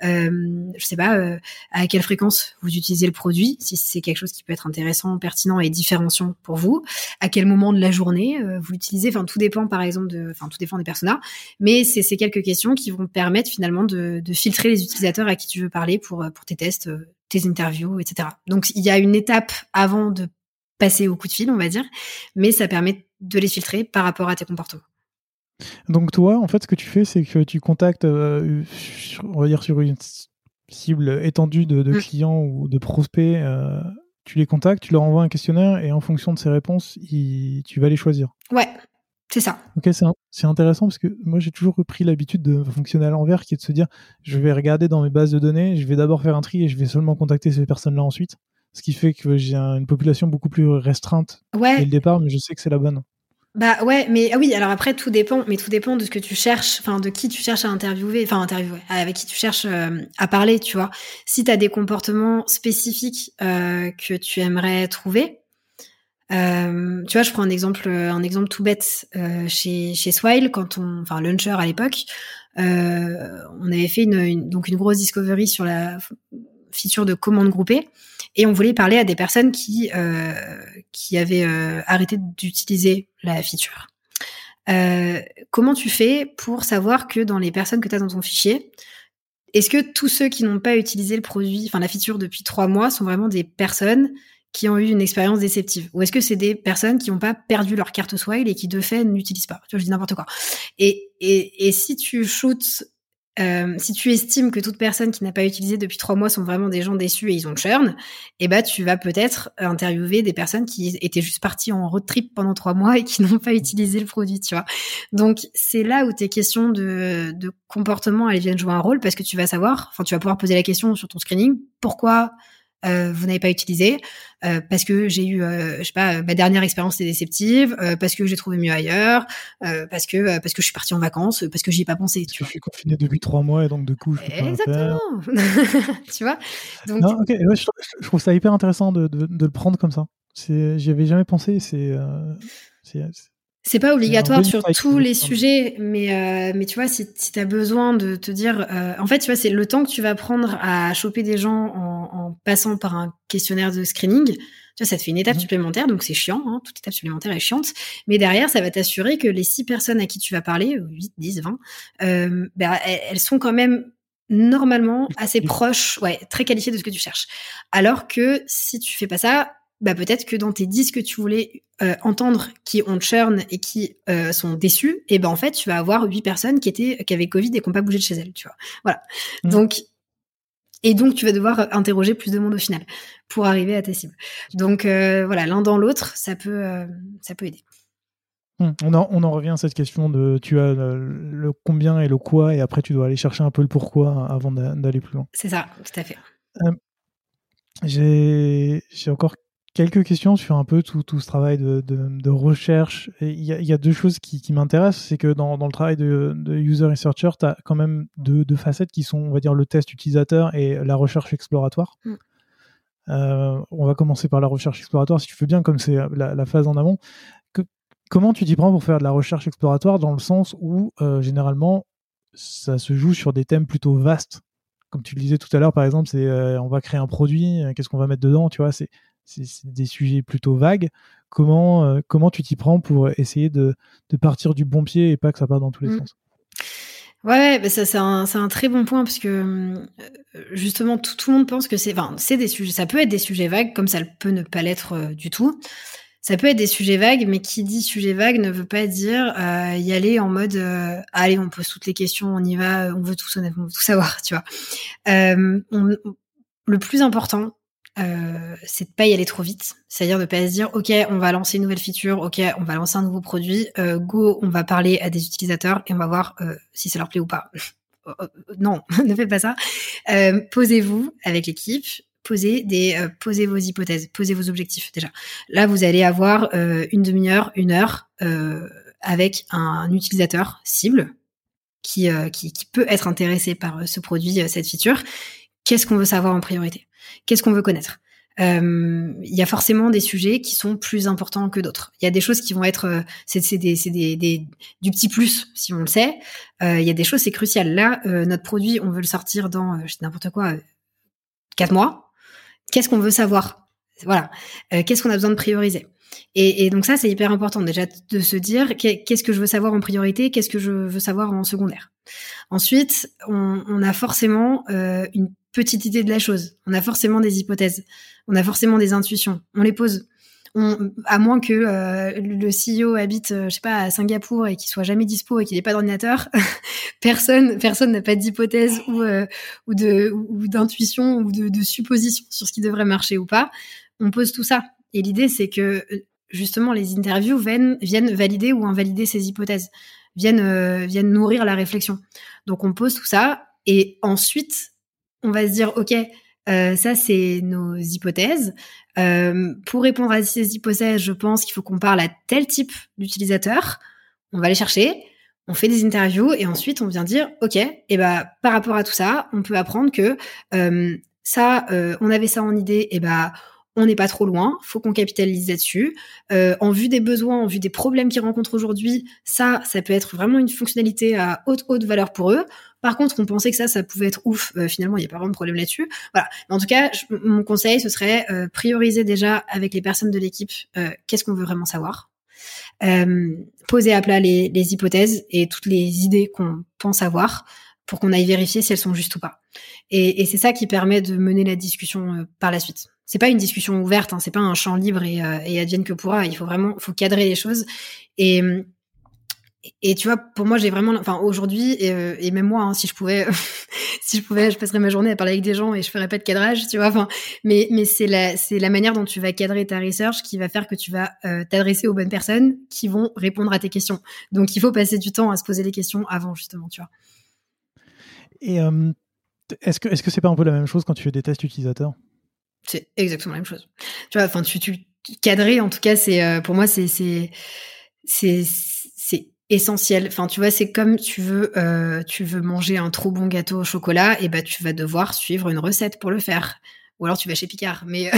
je sais pas, à quelle fréquence vous utilisez le produit, si c'est quelque chose qui peut être intéressant, pertinent et différenciant pour vous, à quel moment de la journée vous l'utilisez, enfin tout dépend par exemple tout dépend des personas, mais c'est ces quelques questions qui vont permettre finalement de filtrer les utilisateurs à qui tu veux parler pour tes tests, tes interviews, etc. Donc, il y a une étape avant de passer au coup de fil, on va dire, mais ça permet de les filtrer par rapport à tes comportements. Donc, toi, en fait, ce que tu fais, c'est que tu contactes, on va dire, sur une cible étendue de clients ou de prospects, tu les contactes, tu leur envoies un questionnaire et en fonction de ces réponses, tu vas les choisir. Ouais. C'est ça. Ok, c'est intéressant parce que moi j'ai toujours pris l'habitude de fonctionner à l'envers, qui est de se dire je vais regarder dans mes bases de données, je vais d'abord faire un tri et je vais seulement contacter ces personnes-là ensuite, ce qui fait que j'ai une population beaucoup plus restreinte dès le départ, mais je sais que c'est la bonne. Bah ouais, mais ah oui, alors après tout dépend de ce que tu cherches, enfin de qui tu cherches à interviewer, avec qui tu cherches à parler, tu vois. Si tu as des comportements spécifiques que tu aimerais trouver. Tu vois, je prends un exemple tout bête. Chez Swile, enfin Launcher à l'époque, on avait fait une grosse discovery sur la feature de commande groupée, et on voulait parler à des personnes qui avaient arrêté d'utiliser la feature. Comment tu fais pour savoir que dans les personnes que tu as dans ton fichier, est-ce que tous ceux qui n'ont pas utilisé le produit, enfin la feature depuis 3 mois, sont vraiment des personnes qui ont eu une expérience déceptive, ou est-ce que c'est des personnes qui n'ont pas perdu leur carte Swile et qui de fait n'utilisent pas, je dis n'importe quoi. Et si tu shoots, si tu estimes que toute personne qui n'a pas utilisé depuis 3 mois sont vraiment des gens déçus et ils ont churn, et bah tu vas peut-être interviewer des personnes qui étaient juste parties en road trip pendant 3 mois et qui n'ont pas utilisé le produit, tu vois. Donc c'est là où tes questions de comportement elles viennent jouer un rôle, parce que tu vas pouvoir poser la question sur ton screening, pourquoi vous n'avez pas utilisé parce que j'ai eu, je sais pas, ma dernière expérience était déceptive, parce que j'ai trouvé mieux ailleurs, parce que je suis partie en vacances, parce que j'y ai pas pensé. Tu vois. Je suis confinée depuis 3 mois et donc du coup, je peux pas exactement. Tu vois. Donc non, ok. Ouais, je trouve ça hyper intéressant de le prendre comme ça. J'y avais jamais pensé. C'est pas obligatoire sur tous les sujets, mais tu vois, si t'as besoin de te dire... en fait, tu vois, c'est le temps que tu vas prendre à choper des gens en passant par un questionnaire de screening. Tu vois, ça te fait une étape supplémentaire, donc c'est chiant. Hein, toute étape supplémentaire est chiante. Mais derrière, ça va t'assurer que les 6 personnes à qui tu vas parler, 8, 10, 20, elles sont quand même normalement assez proches, ouais, très qualifiées de ce que tu cherches. Alors que si tu fais pas ça... Bah peut-être que dans tes 10 que tu voulais entendre qui ont churn et qui sont déçus, et ben en fait tu vas avoir 8 personnes qui avaient Covid et qui n'ont pas bougé de chez elles, tu vois. Voilà. Mmh. Donc tu vas devoir interroger plus de monde au final pour arriver à tes cibles. Donc voilà, l'un dans l'autre, ça peut aider. On en revient à cette question de tu as le combien et le quoi, et après tu dois aller chercher un peu le pourquoi avant d'aller plus loin. C'est ça, tout à fait. J'ai encore quelques questions sur un peu tout ce travail de recherche. Il y a 2 choses qui m'intéressent. C'est que dans le travail de user researcher, tu as quand même 2 facettes qui sont, on va dire, le test utilisateur et la recherche exploratoire. On va commencer par la recherche exploratoire, si tu veux bien, comme c'est la phase en amont. Comment tu t'y prends pour faire de la recherche exploratoire, dans le sens où, généralement, ça se joue sur des thèmes plutôt vastes. Comme tu le disais tout à l'heure, par exemple, c'est on va créer un produit, qu'est-ce qu'on va mettre dedans, tu vois, c'est des sujets plutôt vagues. Comment tu t'y prends pour essayer de partir du bon pied et pas que ça parte dans tous les sens? Ouais, bah ça c'est un très bon point, parce que justement tout le monde pense que c'est des sujets, ça peut être des sujets vagues comme ça peut ne pas l'être du tout. Ça peut être des sujets vagues, mais qui dit sujet vague ne veut pas dire y aller en mode allez, on pose toutes les questions, on y va, on veut tout connaître, on veut tout savoir, tu vois. Le plus important, c'est de pas y aller trop vite, c'est-à-dire de pas se dire ok, on va lancer une nouvelle feature, ok, on va lancer un nouveau produit, go, on va parler à des utilisateurs et on va voir si ça leur plaît ou pas. Non, ne faites pas ça. Posez-vous avec l'équipe, posez vos hypothèses, posez vos objectifs déjà. Là, vous allez avoir une demi-heure, 1 heure avec un utilisateur cible qui peut être intéressé par ce produit, cette feature. Qu'est-ce qu'on veut savoir en priorité ? Qu'est-ce qu'on veut connaître ? Il y a forcément des sujets qui sont plus importants que d'autres. Il y a des choses qui vont être, du petit plus, si on le sait. Il y a des choses, c'est crucial. Là, notre produit, on veut le sortir dans, je sais n'importe quoi, 4 mois. Qu'est-ce qu'on veut savoir ? Voilà. Qu'est-ce qu'on a besoin de prioriser ? Et donc ça, c'est hyper important déjà de se dire qu'est-ce que je veux savoir en priorité, qu'est-ce que je veux savoir en secondaire. Ensuite, on a forcément une petite idée de la chose. On a forcément des hypothèses. On a forcément des intuitions. On les pose. À moins que le CEO habite, je sais pas, à Singapour et qu'il soit jamais dispo et qu'il ait pas d'ordinateur, personne n'a pas d'hypothèse ou d'intuition ou de supposition sur ce qui devrait marcher ou pas. On pose tout ça. Et l'idée, c'est que justement, les interviews viennent valider ou invalider ces hypothèses, viennent nourrir la réflexion. Donc, on pose tout ça et ensuite, on va se dire, OK, ça, c'est nos hypothèses. Pour répondre à ces hypothèses, je pense qu'il faut qu'on parle à tel type d'utilisateur. On va les chercher, on fait des interviews et ensuite, on vient dire, OK, et bah, par rapport à tout ça, on peut apprendre que on avait ça en idée, et bah, on n'est pas trop loin, faut qu'on capitalise là-dessus. En vue des besoins, en vue des problèmes qu'ils rencontrent aujourd'hui, ça peut être vraiment une fonctionnalité à haute valeur pour eux. Par contre, on pensait que ça pouvait être ouf. Finalement, il n'y a pas vraiment de problème là-dessus. Voilà. Mais en tout cas, mon conseil, ce serait prioriser déjà avec les personnes de l'équipe qu'est-ce qu'on veut vraiment savoir. Poser à plat les hypothèses et toutes les idées qu'on pense avoir, pour qu'on aille vérifier si elles sont justes ou pas. Et c'est ça qui permet de mener la discussion par la suite. C'est pas une discussion ouverte, hein, c'est pas un champ libre et advienne que pourra. Il faut vraiment, cadrer les choses. Et tu vois, pour moi, j'ai vraiment, enfin aujourd'hui et même moi, hein, si je pouvais, je passerais ma journée à parler avec des gens et je ferais pas de cadrage, tu vois. Enfin, mais c'est la manière dont tu vas cadrer ta research qui va faire que tu vas t'adresser aux bonnes personnes qui vont répondre à tes questions. Donc il faut passer du temps à se poser les questions avant, justement, tu vois. Et est-ce que c'est pas un peu la même chose quand tu fais des tests utilisateurs ? C'est exactement la même chose. Tu vois, enfin, tu cadrer, en tout cas, c'est pour moi, c'est essentiel. Enfin, tu vois, c'est comme tu veux manger un trop bon gâteau au chocolat, et ben tu vas devoir suivre une recette pour le faire. Ou alors tu vas chez Picard. Mais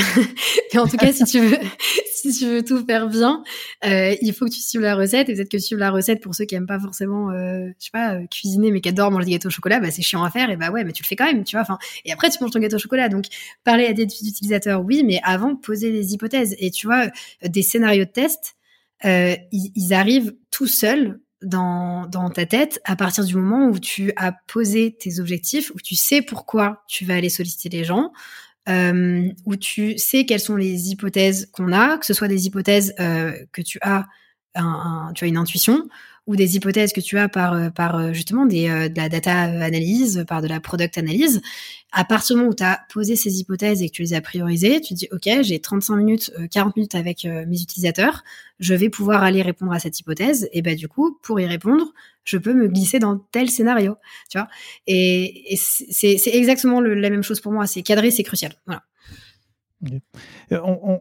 en tout cas, si tu veux tout faire bien, il faut que tu suives la recette. Et peut-être que suivre la recette, pour ceux qui aiment pas forcément, je sais pas, cuisiner, mais qui adorent manger des gâteaux au chocolat, bah c'est chiant à faire. Et bah ouais, mais tu le fais quand même, tu vois. Enfin, et après tu manges ton gâteau au chocolat. Donc parler à des utilisateurs, oui, mais avant poser les hypothèses. Et tu vois, des scénarios de test, ils arrivent tout seuls dans ta tête à partir du moment où tu as posé tes objectifs, où tu sais pourquoi tu vas aller solliciter les gens. Où tu sais quelles sont les hypothèses qu'on a, que ce soit des hypothèses que tu as, une intuition, ou des hypothèses que tu as par justement de la data analyse, par de la product analyse. À partir du moment où tu as posé ces hypothèses et que tu les as priorisées, tu te dis « Ok, j'ai 35 minutes, 40 minutes avec mes utilisateurs, je vais pouvoir aller répondre à cette hypothèse. » Et ben du coup, pour y répondre, je peux me glisser dans tel scénario, tu vois. Et c'est exactement la même chose pour moi. C'est cadrer, c'est crucial. Voilà. Okay.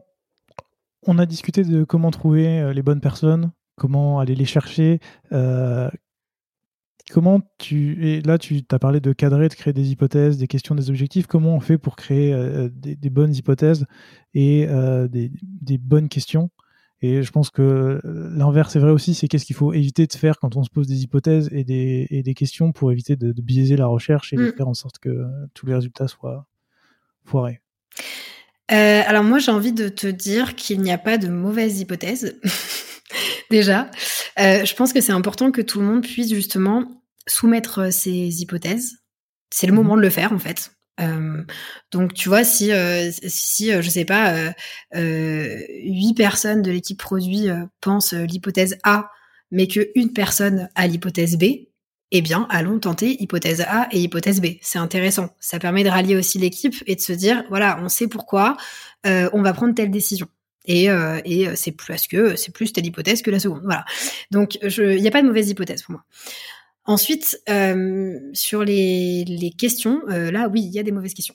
On a discuté de comment trouver les bonnes personnes, comment aller les chercher. Tu as parlé de cadrer, de créer des hypothèses, des questions, des objectifs. Comment on fait pour créer des bonnes hypothèses et des bonnes questions? Et je pense que l'inverse est vrai aussi, c'est qu'est-ce qu'il faut éviter de faire quand on se pose des hypothèses et des questions pour éviter de biaiser la recherche et de faire en sorte que tous les résultats soient foirés. Alors moi, j'ai envie de te dire qu'il n'y a pas de mauvaises hypothèses, déjà. Je pense que c'est important que tout le monde puisse justement soumettre ses hypothèses. C'est le moment de le faire, en fait. Donc tu vois, si je sais pas, 8 personnes de l'équipe produit pensent l'hypothèse A, mais que une personne a l'hypothèse B, eh bien allons tenter hypothèse A et hypothèse B. C'est intéressant, ça permet de rallier aussi l'équipe et de se dire voilà, on sait pourquoi on va prendre telle décision. Et c'est parce que c'est plus telle hypothèse que la seconde. Voilà. Donc il n'y a pas de mauvaise hypothèse pour moi. Ensuite, sur les questions, là, oui, il y a des mauvaises questions.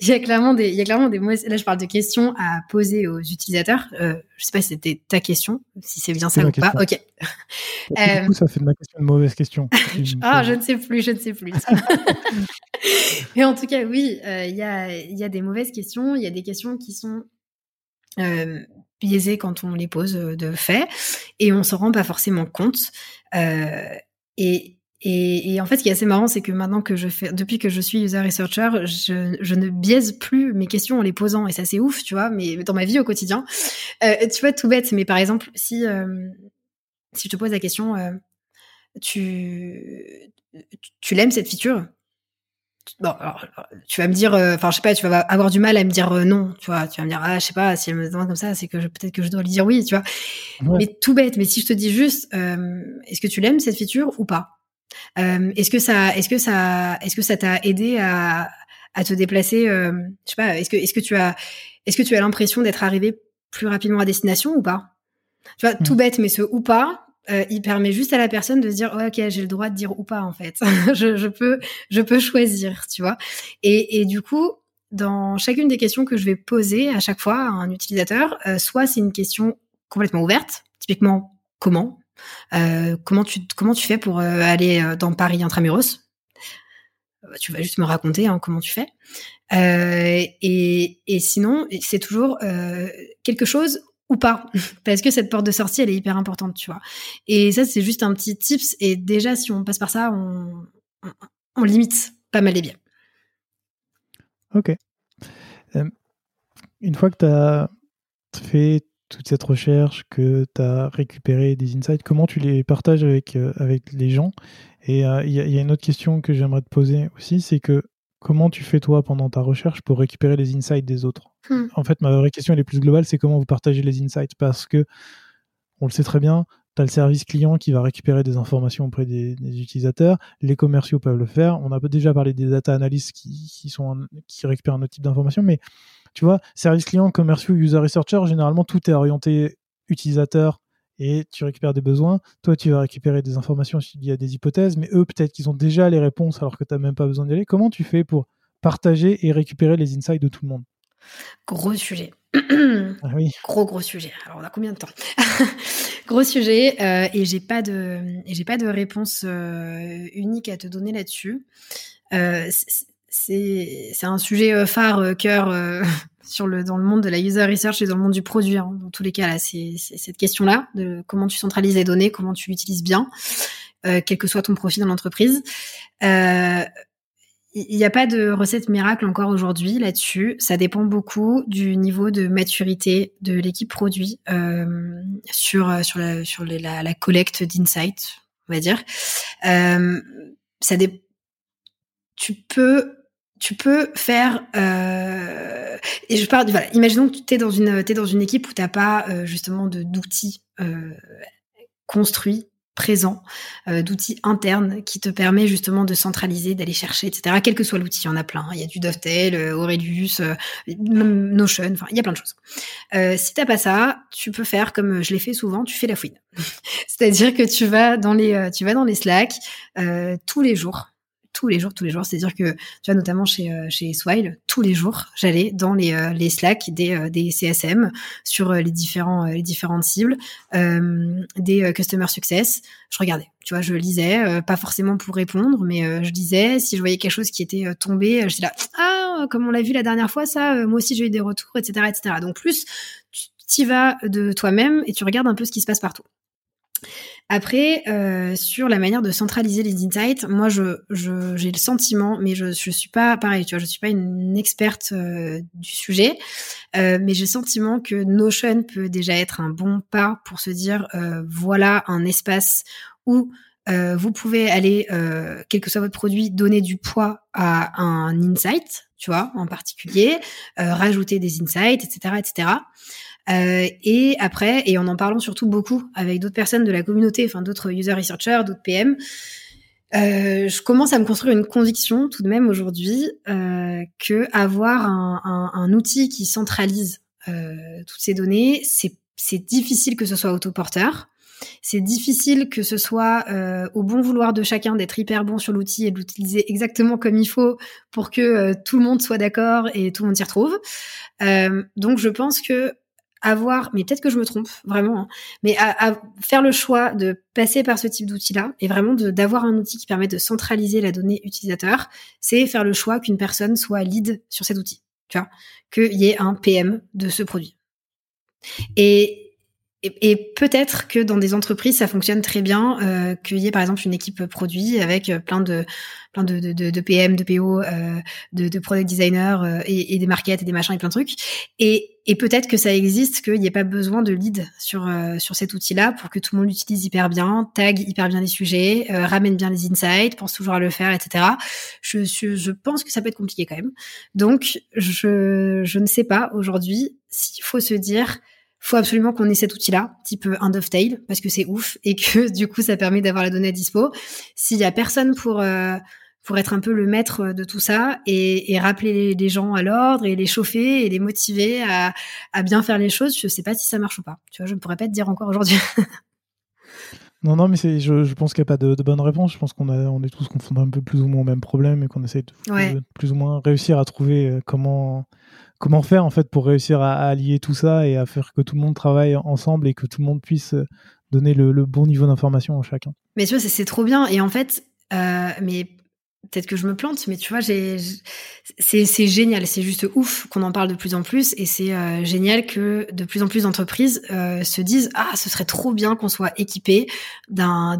Il y a clairement des mauvaises... Là, je parle de questions à poser aux utilisateurs. Je sais pas si c'était ta question, si c'est bien ça ou pas. Ok. Du coup, ça fait de ma question une mauvaise question. Je ne sais plus. Mais en tout cas, oui, il y a des mauvaises questions. Il y a des questions qui sont... biaisées quand on les pose de fait et on s'en rend pas forcément compte et en fait ce qui est assez marrant, c'est que maintenant que depuis que je suis user researcher, je ne biaise plus mes questions en les posant, et ça c'est ouf, tu vois, mais dans ma vie au quotidien, tu vois, tout bête, mais par exemple si je te pose la question tu l'aimes cette feature? Bon, alors, tu vas me dire, je sais pas, tu vas avoir du mal à me dire non, tu vois, tu vas me dire, je sais pas, si elle me demande comme ça, c'est que peut-être que je dois lui dire oui, tu vois. Ouais. Mais tout bête, mais si je te dis juste, est-ce que tu l'aimes cette feature ou pas? Est-ce que ça t'a aidé à te déplacer, je sais pas, est-ce que tu as l'impression d'être arrivé plus rapidement à destination ou pas? Tu vois, tout bête, mais ce ou pas, il permet juste à la personne de se dire, oh, ok, j'ai le droit de dire ou pas, en fait. je peux choisir, tu vois. Et du coup, dans chacune des questions que je vais poser à chaque fois à un utilisateur, soit c'est une question complètement ouverte, typiquement comment tu fais pour aller dans Paris intramuros? Tu vas juste me raconter comment tu fais. Et sinon, c'est toujours quelque chose ou pas, parce que cette porte de sortie, elle est hyper importante, tu vois. Et ça, c'est juste un petit tips. Et déjà, si on passe par ça, on limite pas mal les biais. Ok. Une fois que tu as fait toute cette recherche, que tu as récupéré des insights, comment tu les partages avec les gens? Et il y a une autre question que j'aimerais te poser aussi, c'est que comment tu fais, toi, pendant ta recherche pour récérer les insights des autres? En fait, ma vraie question, elle est plus globale, c'est comment vous partagez les insights? Parce que, on le sait très bien, tu as le service client qui va récupérer des informations auprès des utilisateurs, les commerciaux peuvent le faire, on a déjà parlé des data analysts qui récupèrent un autre type d'informations, mais tu vois, service client, commerciaux, user researcher, généralement, tout est orienté utilisateur, et tu récupères des besoins, toi tu vas récupérer des informations s'il y a des hypothèses, mais eux peut-être qu'ils ont déjà les réponses alors que tu n'as même pas besoin d'y aller. Comment tu fais pour partager et récupérer les insights de tout le monde? Gros sujet. Ah oui. Gros sujet. Alors, on a combien de temps? Gros sujet et j'ai pas de réponse unique à te donner là-dessus. C'est un sujet phare, cœur dans le monde de la user research et dans le monde du produit. Hein. Dans tous les cas, là, c'est cette question-là de comment tu centralises les données, comment tu l'utilises bien, quel que soit ton profil dans l'entreprise. Il n'y a pas de recette miracle encore aujourd'hui là-dessus. Ça dépend beaucoup du niveau de maturité de l'équipe produit sur la collecte d'insights, on va dire. Tu peux faire et je parle voilà, imaginons que tu es dans une équipe où tu n'as pas justement d'outils construits, présent, d'outils internes qui te permet justement de centraliser, d'aller chercher, etc. Quel que soit l'outil, il y en a plein. Il y a du Dovetail, Aurélius, Notion, enfin, il y a plein de choses. Si t'as pas ça, tu peux faire comme je l'ai fait souvent, tu fais la fouine. C'est-à-dire que tu vas dans les Slack tous les jours, c'est-à-dire que tu vois notamment chez Swile, tous les jours, j'allais dans les Slack des CSM sur les différentes cibles, des customer success, je regardais. Tu vois, je lisais, pas forcément pour répondre, mais je lisais. Si je voyais quelque chose qui était tombé, j'étais là, ah, comme on l'a vu la dernière fois, ça, moi aussi j'ai eu des retours, etc., etc. Donc plus tu y vas de toi-même et tu regardes un peu ce qui se passe partout. Après, sur la manière de centraliser les insights, moi, j'ai le sentiment, mais je suis pas pareil, tu vois, je suis pas une experte du sujet, mais j'ai le sentiment que Notion peut déjà être un bon pas pour se dire, voilà un espace où vous pouvez aller, quel que soit votre produit, donner du poids à un insight, tu vois, en particulier, rajouter des insights, etc., etc. Et après, et en parlant surtout beaucoup avec d'autres personnes de la communauté, enfin d'autres user researchers, d'autres PM, je commence à me construire une conviction tout de même aujourd'hui que avoir un outil qui centralise toutes ces données, c'est difficile que ce soit autoporteur. C'est difficile que ce soit au bon vouloir de chacun d'être hyper bon sur l'outil et de l'utiliser exactement comme il faut pour que tout le monde soit d'accord et tout le monde s'y retrouve. Donc je pense que mais peut-être que je me trompe, vraiment, hein, mais à faire le choix de passer par ce type d'outil-là et vraiment d'avoir un outil qui permet de centraliser la donnée utilisateur, c'est faire le choix qu'une personne soit lead sur cet outil, tu vois, qu'il y ait un PM de ce produit. Et peut-être que dans des entreprises, ça fonctionne très bien, qu'il y ait par exemple une équipe produit avec plein de PM, de PO, de product designer et des marketes et des machins et plein de trucs. Et peut-être que ça existe, qu'il n'y ait pas besoin de lead sur cet outil-là pour que tout le monde l'utilise hyper bien, tag hyper bien les sujets, ramène bien les insights, pense toujours à le faire, etc. Je pense que ça peut être compliqué quand même. Donc, je ne sais pas aujourd'hui s'il faut se dire... Faut absolument qu'on ait cet outil-là, type un Dovetail, parce que c'est ouf et que du coup ça permet d'avoir la donnée à dispo. S'il y a personne pour être un peu le maître de tout ça et rappeler les gens à l'ordre et les chauffer et les motiver à bien faire les choses, je sais pas si ça marche ou pas. Tu vois, je ne pourrais pas te dire encore aujourd'hui. Non, mais je pense qu'il n'y a pas de bonne réponse. Je pense qu'on est tous confrontés un peu plus ou moins au même problème et qu'on essaie de plus ou moins réussir à trouver comment faire en fait pour réussir à allier tout ça et à faire que tout le monde travaille ensemble et que tout le monde puisse donner le bon niveau d'information à chacun. Mais tu vois, c'est trop bien. Et en fait, mais peut-être que je me plante, mais tu vois, c'est génial. C'est juste ouf qu'on en parle de plus en plus. Et c'est génial que de plus en plus d'entreprises se disent « Ah, ce serait trop bien qu'on soit équipé d'un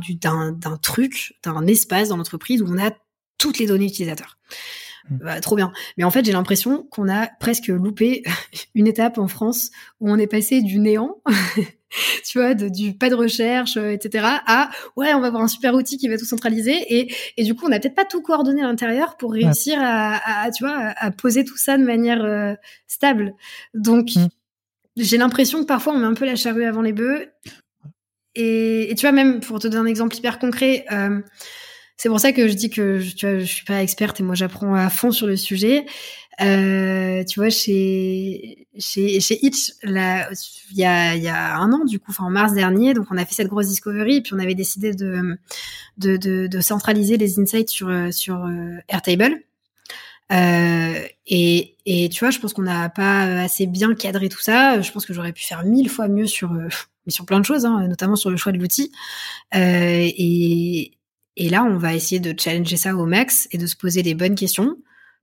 truc, d'un espace dans l'entreprise où on a toutes les données utilisateurs. » Bah, trop bien. Mais en fait, j'ai l'impression qu'on a presque loupé une étape en France où on est passé du néant, tu vois, du pas de recherche, etc., à ouais, on va avoir un super outil qui va tout centraliser. Et du coup, on n'a peut-être pas tout coordonné à l'intérieur pour réussir à poser tout ça de manière stable. Donc, j'ai l'impression que parfois, on met un peu la charrue avant les bœufs. Et tu vois, même pour te donner un exemple hyper concret, c'est pour ça que je dis que tu vois, je suis pas experte et moi j'apprends à fond sur le sujet. Tu vois, chez Itch, il y a un an, du coup, enfin en mars dernier, donc on a fait cette grosse discovery et puis on avait décidé de centraliser les insights sur Airtable. Et tu vois, je pense qu'on n'a pas assez bien cadré tout ça. Je pense que j'aurais pu faire 1000 fois mieux sur plein de choses, hein, notamment sur le choix de l'outil. Et là, on va essayer de challenger ça au max et de se poser les bonnes questions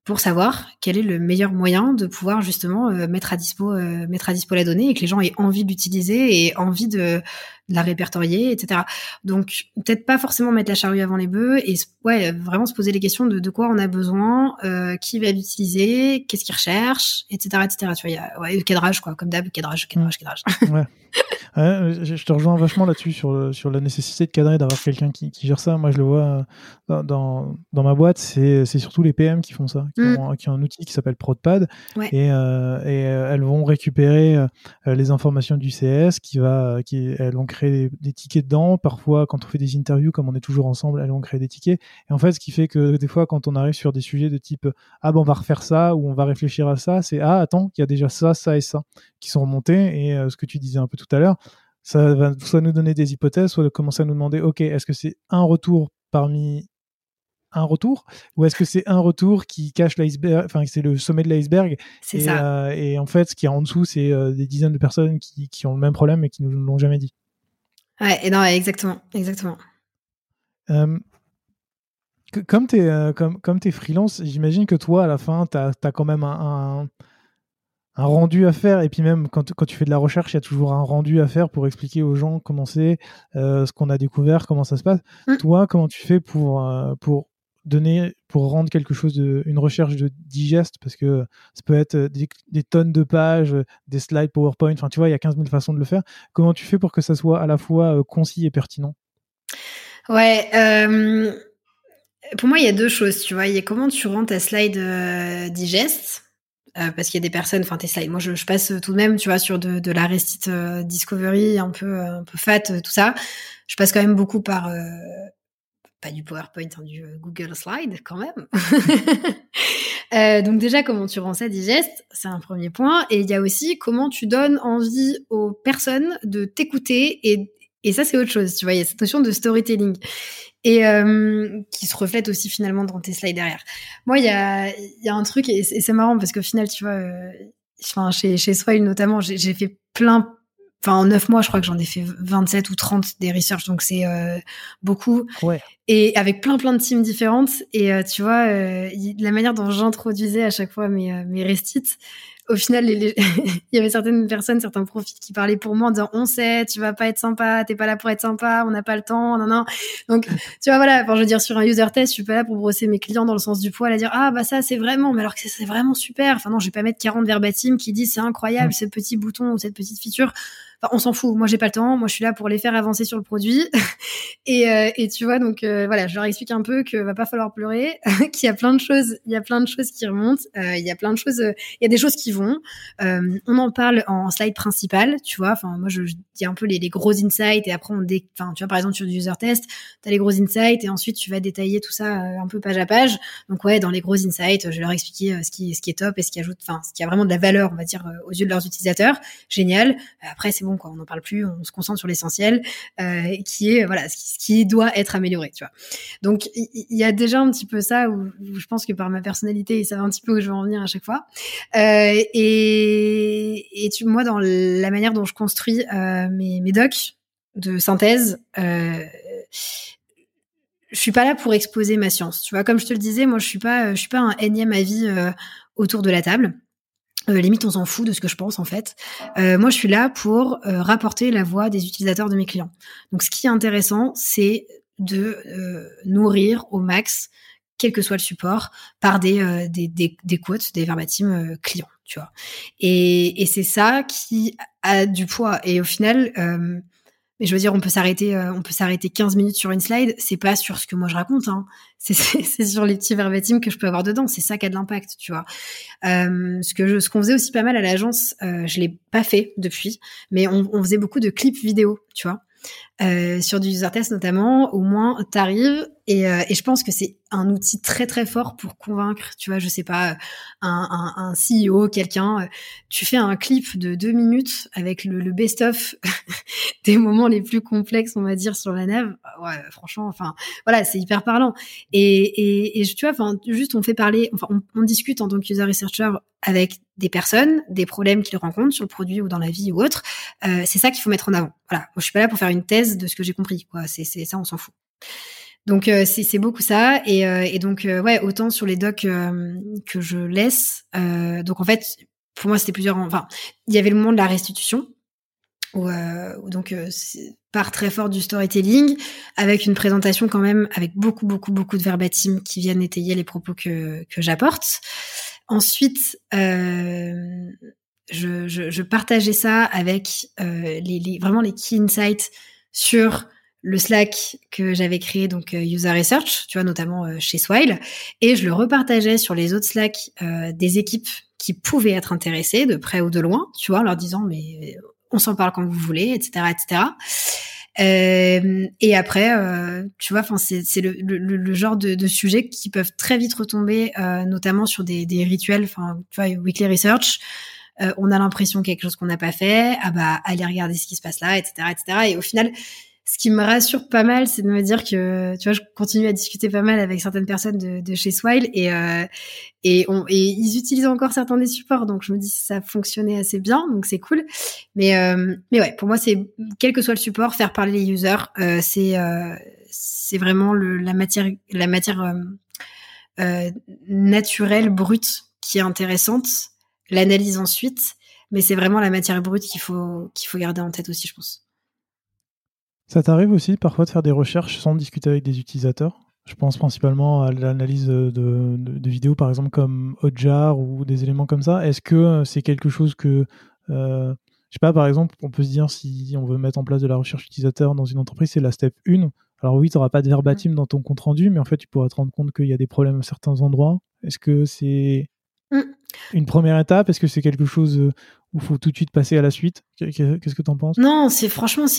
pour savoir quel est le meilleur moyen de pouvoir justement mettre à dispo la donnée et que les gens aient envie de l'utiliser et envie de la répertorier, etc. Donc, peut-être pas forcément mettre la charrue avant les bœufs et vraiment se poser les questions de quoi on a besoin, qui va l'utiliser, qu'est-ce qu'il recherche, etc. Tu vois, il y a le cadrage, quoi, comme d'hab, cadrage. Ouais. Je te rejoins vachement là-dessus sur la nécessité de cadrer, d'avoir quelqu'un qui gère ça. Moi, je le vois dans ma boîte, c'est surtout les PM qui font ça, qui ont un outil qui s'appelle ProdPad, ouais. Et elles vont récupérer les informations du CS, elles vont créer des tickets dedans. Parfois, quand on fait des interviews, comme on est toujours ensemble, elles vont créer des tickets. Et en fait, ce qui fait que des fois, quand on arrive sur des sujets de type « Ah, ben on va refaire ça » ou « On va réfléchir à ça », c'est « Ah, attends, il y a déjà ça, ça et ça » qui sont remontés. Et ce que tu disais un peu tout à l'heure, ça va soit nous donner des hypothèses, soit de commencer à nous demander « Ok, est-ce que c'est un retour parmi un retour ou est-ce que c'est un retour qui cache l'iceberg, enfin c'est le sommet de l'iceberg ?» C'est ça. Et en fait, ce qui est en dessous, c'est des dizaines de personnes qui ont le même problème et qui ne nous l'ont jamais dit. Ouais, et non, exactement. Comme tu es freelance, j'imagine que toi, à la fin, tu as quand même un rendu à faire. Et puis même, quand tu fais de la recherche, il y a toujours un rendu à faire pour expliquer aux gens comment c'est, ce qu'on a découvert, comment ça se passe. Mmh. Toi, comment tu fais pour rendre quelque chose une recherche de digeste, parce que ça peut être des tonnes de pages, des slides PowerPoint, enfin tu vois, il y a 15 000 façons de le faire. Comment tu fais pour que ça soit à la fois concis et pertinent? Ouais, pour moi, il y a deux choses, tu vois. Il y a comment tu rends ta slide digeste, parce qu'il y a des personnes, enfin tes slides, moi je passe tout de même, tu vois, sur de la restite discovery, un peu fat, tout ça. Je passe quand même beaucoup par... pas du PowerPoint, hein, du Google Slide quand même. Donc déjà, comment tu rends ça digeste, c'est un premier point. Et il y a aussi comment tu donnes envie aux personnes de t'écouter. Et ça, c'est autre chose. Tu vois, il y a cette notion de storytelling et qui se reflète aussi finalement dans tes slides derrière. Moi, il y a un truc, et c'est marrant parce qu'au final, tu vois, chez Swile notamment, j'ai fait plein... Enfin, en 9 mois, je crois que j'en ai fait 27 ou 30 des research, donc c'est beaucoup. Ouais. Et avec plein de teams différentes. Et tu vois, la manière dont j'introduisais à chaque fois mes restites, au final, il y avait certaines personnes, certains profils qui parlaient pour moi en disant « On sait, tu vas pas être sympa, t'es pas là pour être sympa, on n'a pas le temps, non. » Donc, tu vois, voilà, enfin, je veux dire, sur un user test, je suis pas là pour brosser mes clients dans le sens du poil, à dire « Ah, bah ça, c'est vraiment, mais alors que c'est vraiment super. » Enfin non, je vais pas mettre 40 verbatim qui disent « C'est incroyable, ce petit bouton ou cette petite feature. » Enfin, on s'en fout. Moi, j'ai pas le temps. Moi, je suis là pour les faire avancer sur le produit. Et tu vois, donc voilà, je leur explique un peu que va pas falloir pleurer, qu'il y a plein de choses, il y a plein de choses qui remontent, il y a plein de choses, il y a des choses qui vont. On en parle en slide principal, tu vois. Enfin, moi, je dis un peu les gros insights et après tu vois, par exemple sur du user test, t'as les gros insights et ensuite tu vas détailler tout ça un peu page à page. Donc ouais, dans les gros insights, je vais leur expliquer ce qui est top et ce qui ajoute, enfin, ce qui a vraiment de la valeur, on va dire, aux yeux de leurs utilisateurs. Génial. Après, c'est bon, quoi, on n'en parle plus, on se concentre sur l'essentiel, qui est voilà ce qui doit être amélioré, tu vois. Donc il y a déjà un petit peu ça où je pense que par ma personnalité, ils savent un petit peu où je veux en venir à chaque fois. Moi, dans la manière dont je construis mes docs de synthèse, je suis pas là pour exposer ma science, tu vois. Comme je te le disais, moi je suis pas un énième avis autour de la table. Limite, on s'en fout de ce que je pense, en fait. Moi, je suis là pour rapporter la voix des utilisateurs de mes clients. Donc, ce qui est intéressant, c'est de nourrir au max, quel que soit le support, par des quotes, des verbatim clients, tu vois. Et c'est ça qui a du poids. Et au final... mais je veux dire, on peut s'arrêter 15 minutes sur une slide, c'est pas sur ce que moi je raconte, hein. C'est sur les petits verbatim que je peux avoir dedans, c'est ça qui a de l'impact, tu vois. Ce qu'on faisait aussi pas mal à l'agence, je l'ai pas fait depuis, mais on faisait beaucoup de clips vidéo, tu vois. sur du user test notamment, au moins t'arrives et je pense que c'est un outil très très fort pour convaincre, tu vois, je sais pas, un CEO, quelqu'un. Tu fais un clip de 2 minutes avec le best-of des moments les plus complexes, on va dire, sur la nav. Ouais, franchement, enfin, voilà, c'est hyper parlant. Et tu vois, enfin, juste on fait parler, enfin, on discute en tant qu'user researcher avec des personnes, des problèmes qu'ils rencontrent sur le produit ou dans la vie ou autre. C'est ça qu'il faut mettre en avant. Voilà. Moi, je suis pas là pour faire une thèse de ce que j'ai compris, quoi. C'est ça, on s'en fout. Donc c'est beaucoup ça et donc ouais, autant sur les docs que je laisse donc en fait pour moi c'était plusieurs, enfin il y avait le moment de la restitution où donc part très fort du storytelling avec une présentation quand même avec beaucoup de verbatim qui viennent étayer les propos que j'apporte. Ensuite je partageais ça avec les vraiment les key insights sur le Slack que j'avais créé, donc User Research, tu vois, notamment chez Swile, et je le repartageais sur les autres Slack des équipes qui pouvaient être intéressées, de près ou de loin, tu vois, en leur disant, mais on s'en parle quand vous voulez, etc., etc. Et après, tu vois, enfin, c'est le genre de sujets qui peuvent très vite retomber, notamment sur des rituels, enfin, tu vois, weekly research. On a l'impression qu'il y a quelque chose qu'on n'a pas fait, ah bah, allez regarder ce qui se passe là, etc., etc. Et au final, ce qui me rassure pas mal, c'est de me dire que, tu vois, je continue à discuter pas mal avec certaines personnes de chez Swile et ils utilisent encore certains des supports, donc je me dis ça fonctionnait assez bien, donc c'est cool. Mais ouais, pour moi, c'est quel que soit le support, faire parler les users, c'est vraiment la matière naturelle, brute, qui est intéressante. L'analyse ensuite, mais c'est vraiment la matière brute qu'il faut garder en tête aussi, je pense. Ça t'arrive aussi parfois de faire des recherches sans discuter avec des utilisateurs? Je pense principalement à l'analyse de vidéos, par exemple, comme Hotjar ou des éléments comme ça. Est-ce que c'est quelque chose que... je sais pas, par exemple, on peut se dire si on veut mettre en place de la recherche utilisateur dans une entreprise, c'est la step 1. Alors oui, tu n'auras pas de verbatim dans ton compte-rendu, mais en fait, tu pourras te rendre compte qu'il y a des problèmes à certains endroits. Est-ce que c'est une première étape? Est-ce que c'est quelque chose... ou faut tout de suite passer à la suite? Qu'est-ce que t'en penses? Non, c'est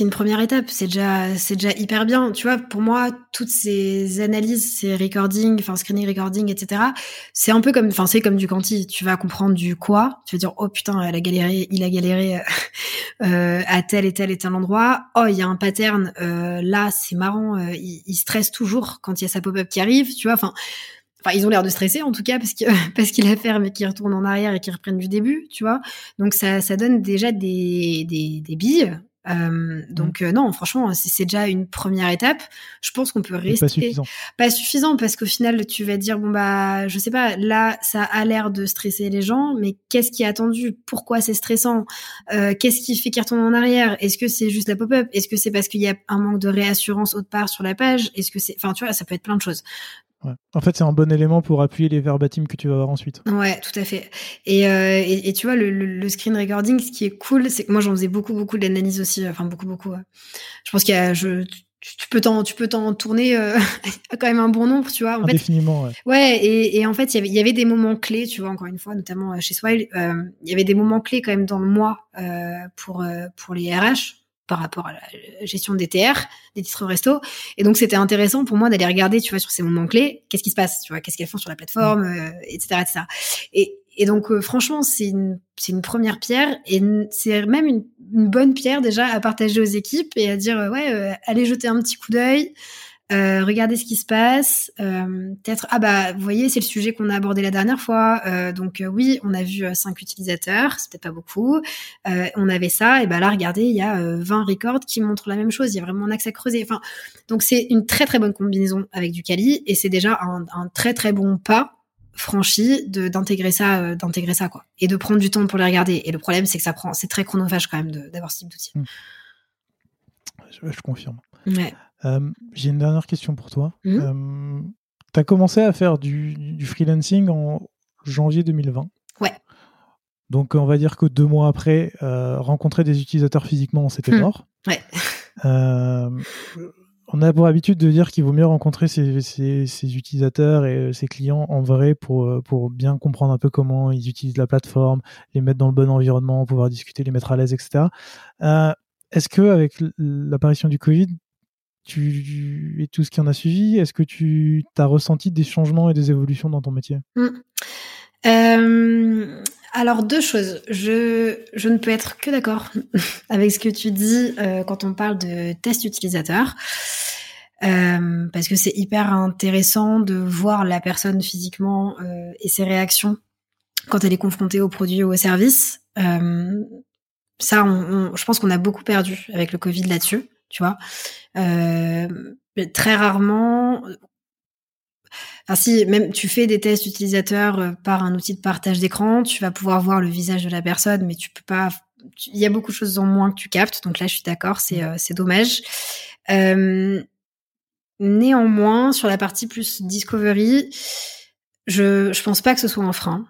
une première étape. C'est déjà hyper bien. Tu vois, pour moi, toutes ces analyses, ces recordings, enfin, screening, recording, etc., c'est un peu comme, enfin, c'est comme du quanti. Tu vas comprendre du quoi. Tu vas dire, oh putain, il a galéré, à tel et tel endroit. Oh, il y a un pattern, là, c'est marrant, il stresse toujours quand il y a sa pop-up qui arrive. Tu vois, Enfin, ils ont l'air de stresser, en tout cas, parce qu'il a fermé, qu'ils retournent en arrière et qu'ils reprennent du début, tu vois. Donc, ça donne déjà des billes. Non, franchement, c'est déjà une première étape. Je pense qu'on peut rester... Pas suffisant, parce qu'au final, tu vas dire, bon, bah, je sais pas, là, ça a l'air de stresser les gens, mais qu'est-ce qui est attendu? Pourquoi c'est stressant? Qu'est-ce qui fait qu'ils retournent en arrière? Est-ce que c'est juste la pop-up? Est-ce que c'est parce qu'il y a un manque de réassurance autre part sur la page? Est-ce que c'est... Enfin, tu vois, ça peut être plein de choses. Ouais. En fait, c'est un bon élément pour appuyer les verbatim que tu vas avoir ensuite. Ouais, tout à fait. Et tu vois, le screen recording, ce qui est cool, c'est que moi, j'en faisais beaucoup d'analyses aussi. Enfin, beaucoup. Je pense qu'il y a... Tu peux t'en tourner quand même un bon nombre, tu vois. Indéfiniment, ouais. Ouais, et en fait, il y avait des moments clés, tu vois, encore une fois, notamment chez Swile, il y avait des moments clés quand même dans le mois pour les RH, par rapport à la gestion des TR, des titres resto. Et donc, c'était intéressant pour moi d'aller regarder, tu vois, sur ces moments clés, qu'est-ce qui se passe, tu vois, qu'est-ce qu'elles font sur la plateforme, etc., etc. Et donc, franchement, c'est une première pierre et c'est même une bonne pierre déjà à partager aux équipes et à dire, allez jeter un petit coup d'œil, regardez ce qui se passe, peut-être, vous voyez, c'est le sujet qu'on a abordé la dernière fois, donc oui, on a vu 5 utilisateurs, c'est peut-être pas beaucoup, on avait ça, et là, regardez, il y a 20 records qui montrent la même chose, il y a vraiment un axe à creuser, enfin, donc c'est une très très bonne combinaison avec du quali, et c'est déjà un très très bon pas franchi d'intégrer ça, quoi, et de prendre du temps pour les regarder, et le problème, c'est que c'est très chronophage quand même d'avoir ce type d'outil. Je confirme. Ouais. J'ai une dernière question pour toi. Tu as commencé à faire du freelancing en janvier 2020. Ouais. Donc, on va dire que 2 mois après, rencontrer des utilisateurs physiquement, c'était mort. Ouais. On a pour habitude de dire qu'il vaut mieux rencontrer ses utilisateurs et ses clients en vrai pour bien comprendre un peu comment ils utilisent la plateforme, les mettre dans le bon environnement, pouvoir discuter, les mettre à l'aise, etc. Est-ce qu'avec l'apparition du Covid et tout ce qui en a suivi, est-ce que tu as ressenti des changements et des évolutions dans ton métier ? Alors, deux choses. Je ne peux être que d'accord avec ce que tu dis quand on parle de test utilisateur. Parce que c'est hyper intéressant de voir la personne physiquement et ses réactions quand elle est confrontée au produit ou au service. Ça, je pense qu'on a beaucoup perdu avec le Covid là-dessus, tu vois. Très rarement... Enfin, si même tu fais des tests utilisateurs par un outil de partage d'écran, tu vas pouvoir voir le visage de la personne, mais tu peux pas... Il y a beaucoup de choses en moins que tu captes, donc là, je suis d'accord, c'est dommage. Néanmoins, sur la partie plus discovery, je pense pas que ce soit un frein.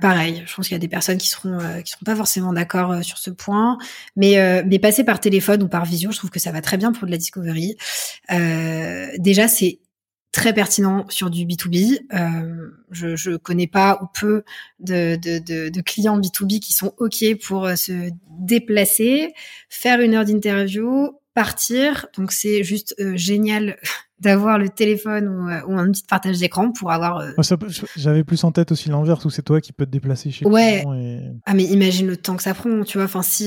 Pareil, je pense qu'il y a des personnes qui seront pas forcément d'accord sur ce point, mais passer par téléphone ou par visio, je trouve que ça va très bien pour de la discovery. Déjà, c'est très pertinent sur du B2B. Je connais pas ou peu de clients B2B qui sont OK pour se déplacer, faire une heure d'interview, partir. Donc, c'est juste génial d'avoir le téléphone ou un petit partage d'écran pour avoir... J'avais plus en tête aussi l'inverse où c'est toi qui peux te déplacer chez toi. Et... Ah, mais imagine le temps que ça prend, tu vois. Enfin, si...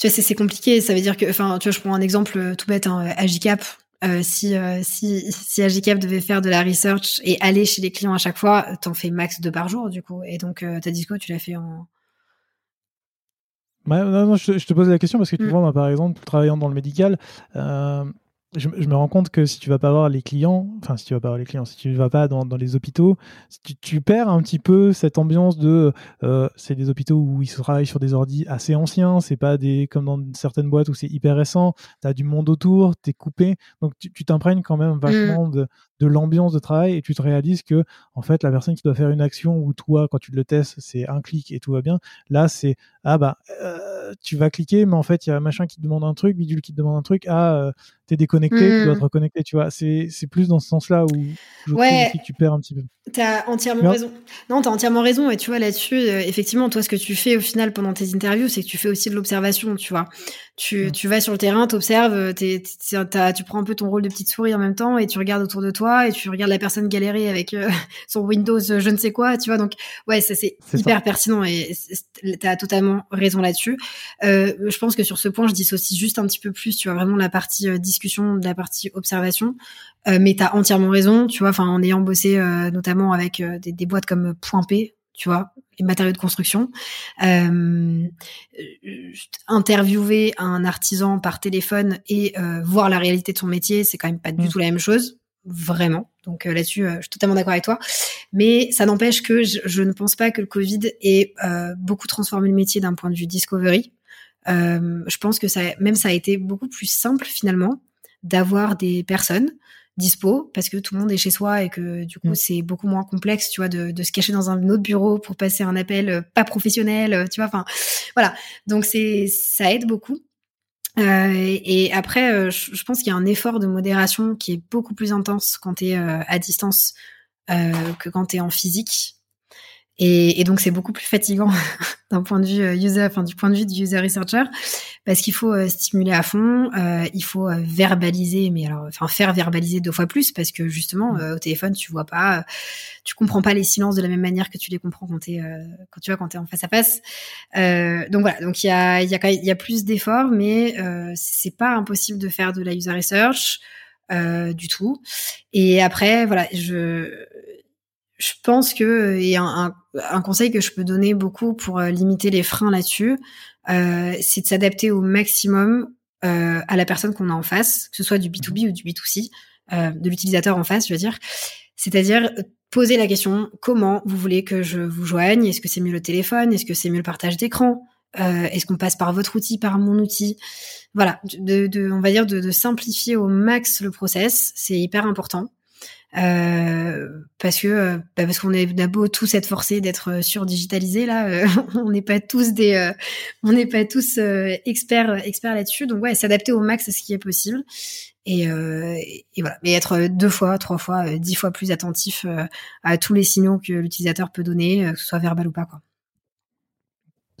tu vois, c'est compliqué. Ça veut dire que... Enfin, tu vois, je prends un exemple tout bête, hein, Agicap. Si Agicap devait faire de la research et aller chez les clients à chaque fois, t'en fais max 2 par jour, du coup. Et donc, ta disco, tu l'as fait en... Bah, non, je te pose la question parce que tu vois, moi, par exemple, travaillant dans le médical, je me rends compte que si tu vas pas voir les clients, si tu vas pas dans les hôpitaux, tu perds un petit peu cette ambiance de... c'est des hôpitaux où ils travaillent sur des ordis assez anciens, c'est pas comme dans certaines boîtes où c'est hyper récent, t'as du monde autour, t'es coupé, donc tu t'imprègnes quand même vachement de l'ambiance de travail et tu te réalises que, en fait, la personne qui doit faire une action où toi, quand tu le testes, c'est un clic et tout va bien, là, c'est tu vas cliquer, mais en fait, il y a machin qui te demande un truc, bidule qui te demande un truc, t'es déconnecté, tu dois te reconnecter, tu vois. C'est plus dans ce sens-là où je trouve que tu perds un petit peu. T'as entièrement raison. Non, t'as entièrement raison. Et tu vois, là-dessus, effectivement, toi, ce que tu fais au final pendant tes interviews, c'est que tu fais aussi de l'observation, tu vois. Tu vas sur le terrain, t'observes, tu prends un peu ton rôle de petite souris en même temps et tu regardes autour de toi et tu regardes la personne galérer avec son Windows je ne sais quoi, tu vois. Donc, ouais, ça, c'est hyper pertinent et t'as totalement raison là-dessus. Je pense que sur ce point, je dissocie juste un petit peu plus, tu vois, vraiment la partie discussion de la partie observation. Mais t'as entièrement raison, tu vois, en ayant bossé notamment avec des boîtes comme Point P, tu vois, les matériaux de construction. Interviewer un artisan par téléphone et voir la réalité de son métier, c'est quand même pas du tout la même chose, vraiment. Donc là-dessus, je suis totalement d'accord avec toi. Mais ça n'empêche que je ne pense pas que le Covid ait beaucoup transformé le métier d'un point de vue discovery. Je pense que ça a été beaucoup plus simple finalement d'avoir des personnes dispo parce que tout le monde est chez soi et que du coup c'est beaucoup moins complexe, tu vois, de se cacher dans un autre bureau pour passer un appel pas professionnel, tu vois, enfin voilà. Donc ça aide beaucoup. Et après, je pense qu'il y a un effort de modération qui est beaucoup plus intense quand t'es à distance que quand t'es en physique. Et donc c'est beaucoup plus fatigant d'un point de vue user, enfin du point de vue du user researcher, parce qu'il faut stimuler à fond, il faut verbaliser, mais alors enfin faire verbaliser 2 fois plus, parce que justement au téléphone tu vois pas, tu comprends pas les silences de la même manière que tu les comprends quand t'es en face à face. Donc voilà, donc il y a plus d'efforts, mais c'est pas impossible de faire de la user research du tout. Et après voilà, je pense que, et un conseil que je peux donner beaucoup pour limiter les freins là-dessus, c'est de s'adapter au maximum à la personne qu'on a en face, que ce soit du B2B ou du B2C, de l'utilisateur en face, je veux dire. C'est-à-dire poser la question, comment vous voulez que je vous joigne ? Est-ce que c'est mieux le téléphone ? Est-ce que c'est mieux le partage d'écran ? Est-ce qu'on passe par votre outil, par mon outil ? Voilà, on va dire de simplifier au max le process, c'est hyper important. Parce qu'on est d'abord tous être forcés d'être surdigitalisés là, on n'est pas tous experts là-dessus, donc ouais, s'adapter au max à ce qui est possible et voilà, mais être 2 fois, 3 fois, 10 fois plus attentif à tous les signaux que l'utilisateur peut donner, que ce soit verbal ou pas, quoi.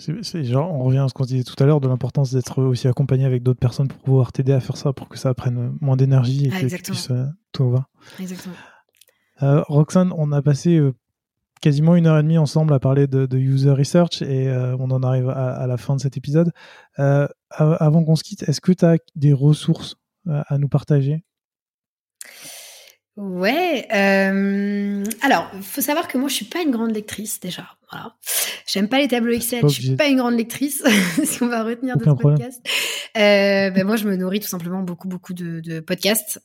C'est genre, on revient à ce qu'on disait tout à l'heure de l'importance d'être aussi accompagné avec d'autres personnes pour pouvoir t'aider à faire ça, pour que ça prenne moins d'énergie et que tu puisses tout va. Exactement. Roxane, on a passé quasiment 1h30 ensemble à parler de user research et on en arrive à la fin de cet épisode. Avant qu'on se quitte, est-ce que tu as des ressources à nous partager ? Ouais, alors, faut savoir que moi, je suis pas une grande lectrice, déjà, voilà. J'aime pas les tableaux Excel, je suis pas une grande lectrice, si on va retenir de ce podcast. Moi, je me nourris tout simplement beaucoup de podcasts.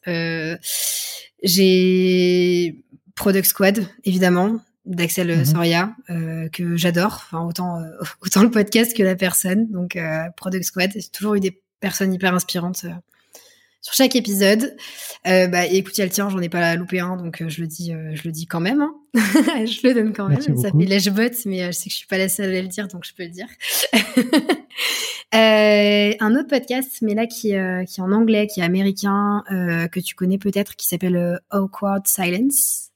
J'ai Product Squad, évidemment, d'Axel Soria, que j'adore, enfin, autant le podcast que la personne, donc Product Squad, j'ai toujours eu des personnes hyper inspirantes sur chaque épisode. Écoute, il y a le tien, j'en ai pas loupé un, donc je le dis quand même. Hein. Je le donne quand même. Ça fait lèche-botte, mais je sais que je suis pas la seule à le dire, donc je peux le dire. Un autre podcast, mais là qui est en anglais, qui est américain, que tu connais peut-être, qui s'appelle Awkward Silence.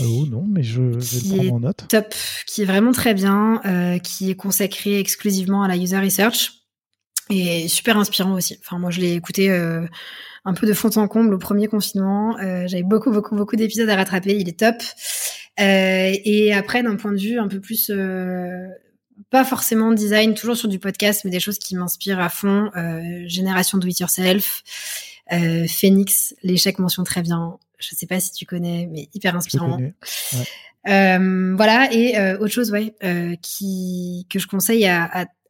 Oh non, mais je vais le prendre en note. Top, qui est vraiment très bien, qui est consacré exclusivement à la user research. Et super inspirant aussi. Enfin, moi, je l'ai écouté un peu de fond en comble au premier confinement. J'avais beaucoup d'épisodes à rattraper. Il est top. Et après, d'un point de vue un peu plus... pas forcément design, toujours sur du podcast, mais des choses qui m'inspirent à fond. Génération Do It Yourself, Phoenix, les chèques mentionne très bien. Je sais pas si tu connais, mais hyper inspirant. Ouais. Voilà, et autre chose que je conseille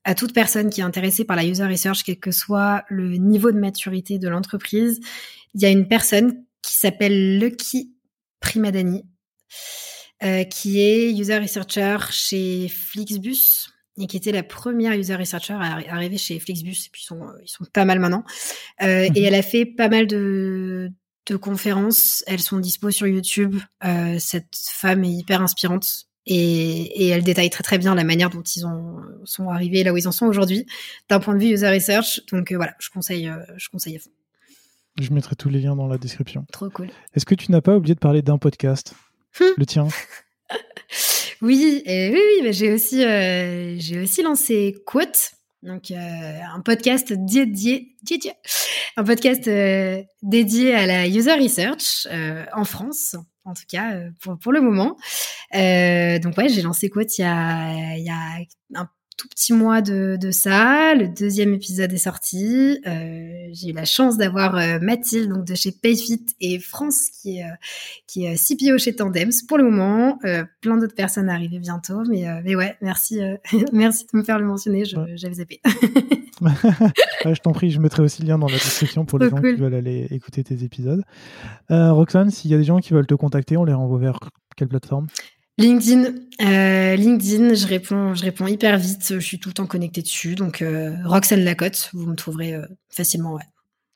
à toute personne qui est intéressée par la user research, quel que soit le niveau de maturité de l'entreprise. Il y a une personne qui s'appelle Lucky Primadani, qui est user researcher chez Flixbus et qui était la première user researcher à arriver chez Flixbus, et puis ils sont pas mal maintenant. Et elle a fait pas mal de conférences. Elles sont dispo sur YouTube. Cette femme est hyper inspirante. Et elle détaille très bien la manière dont sont arrivés là où ils en sont aujourd'hui d'un point de vue user research, donc voilà, je conseille à fond. Je mettrai tous les liens dans la description. Trop cool. Est-ce que tu n'as pas oublié de parler d'un podcast, le tien? Oui, mais j'ai aussi lancé Quote, donc un podcast dédié à la user research en France. En tout cas, pour le moment. Donc, ouais, j'ai lancé Quote il y a un tout petit mois de ça. Le deuxième épisode est sorti. J'ai eu la chance d'avoir Mathilde, donc de chez Payfit, et France, qui est CPO chez Tandems pour le moment. Plein d'autres personnes arrivent bientôt. Mais ouais, merci, merci de me faire le mentionner. J'avais zappé. Ouais, je t'en prie, je mettrai aussi le lien dans la description pour les gens qui veulent aller écouter tes épisodes. Roxane, s'il y a des gens qui veulent te contacter, on les renvoie vers quelle plateforme ? LinkedIn, je réponds hyper vite, je suis tout le temps connectée dessus, donc Roxane Lacotte, vous me trouverez facilement, ouais.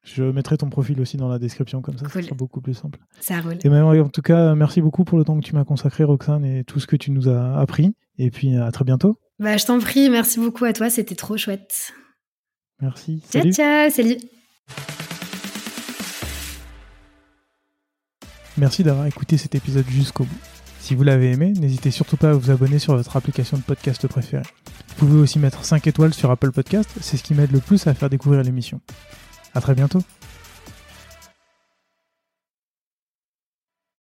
Je mettrai ton profil aussi dans la description, comme ça, ça sera beaucoup plus simple. Ça roule. Et même, en tout cas, merci beaucoup pour le temps que tu m'as consacré, Roxane, et tout ce que tu nous as appris, et puis à très bientôt. Je t'en prie, merci beaucoup à toi, c'était trop chouette. Merci. Ciao, salut. Merci d'avoir écouté cet épisode jusqu'au bout. Si vous l'avez aimé, n'hésitez surtout pas à vous abonner sur votre application de podcast préférée. Vous pouvez aussi mettre 5 étoiles sur Apple Podcast, c'est ce qui m'aide le plus à faire découvrir l'émission. À très bientôt.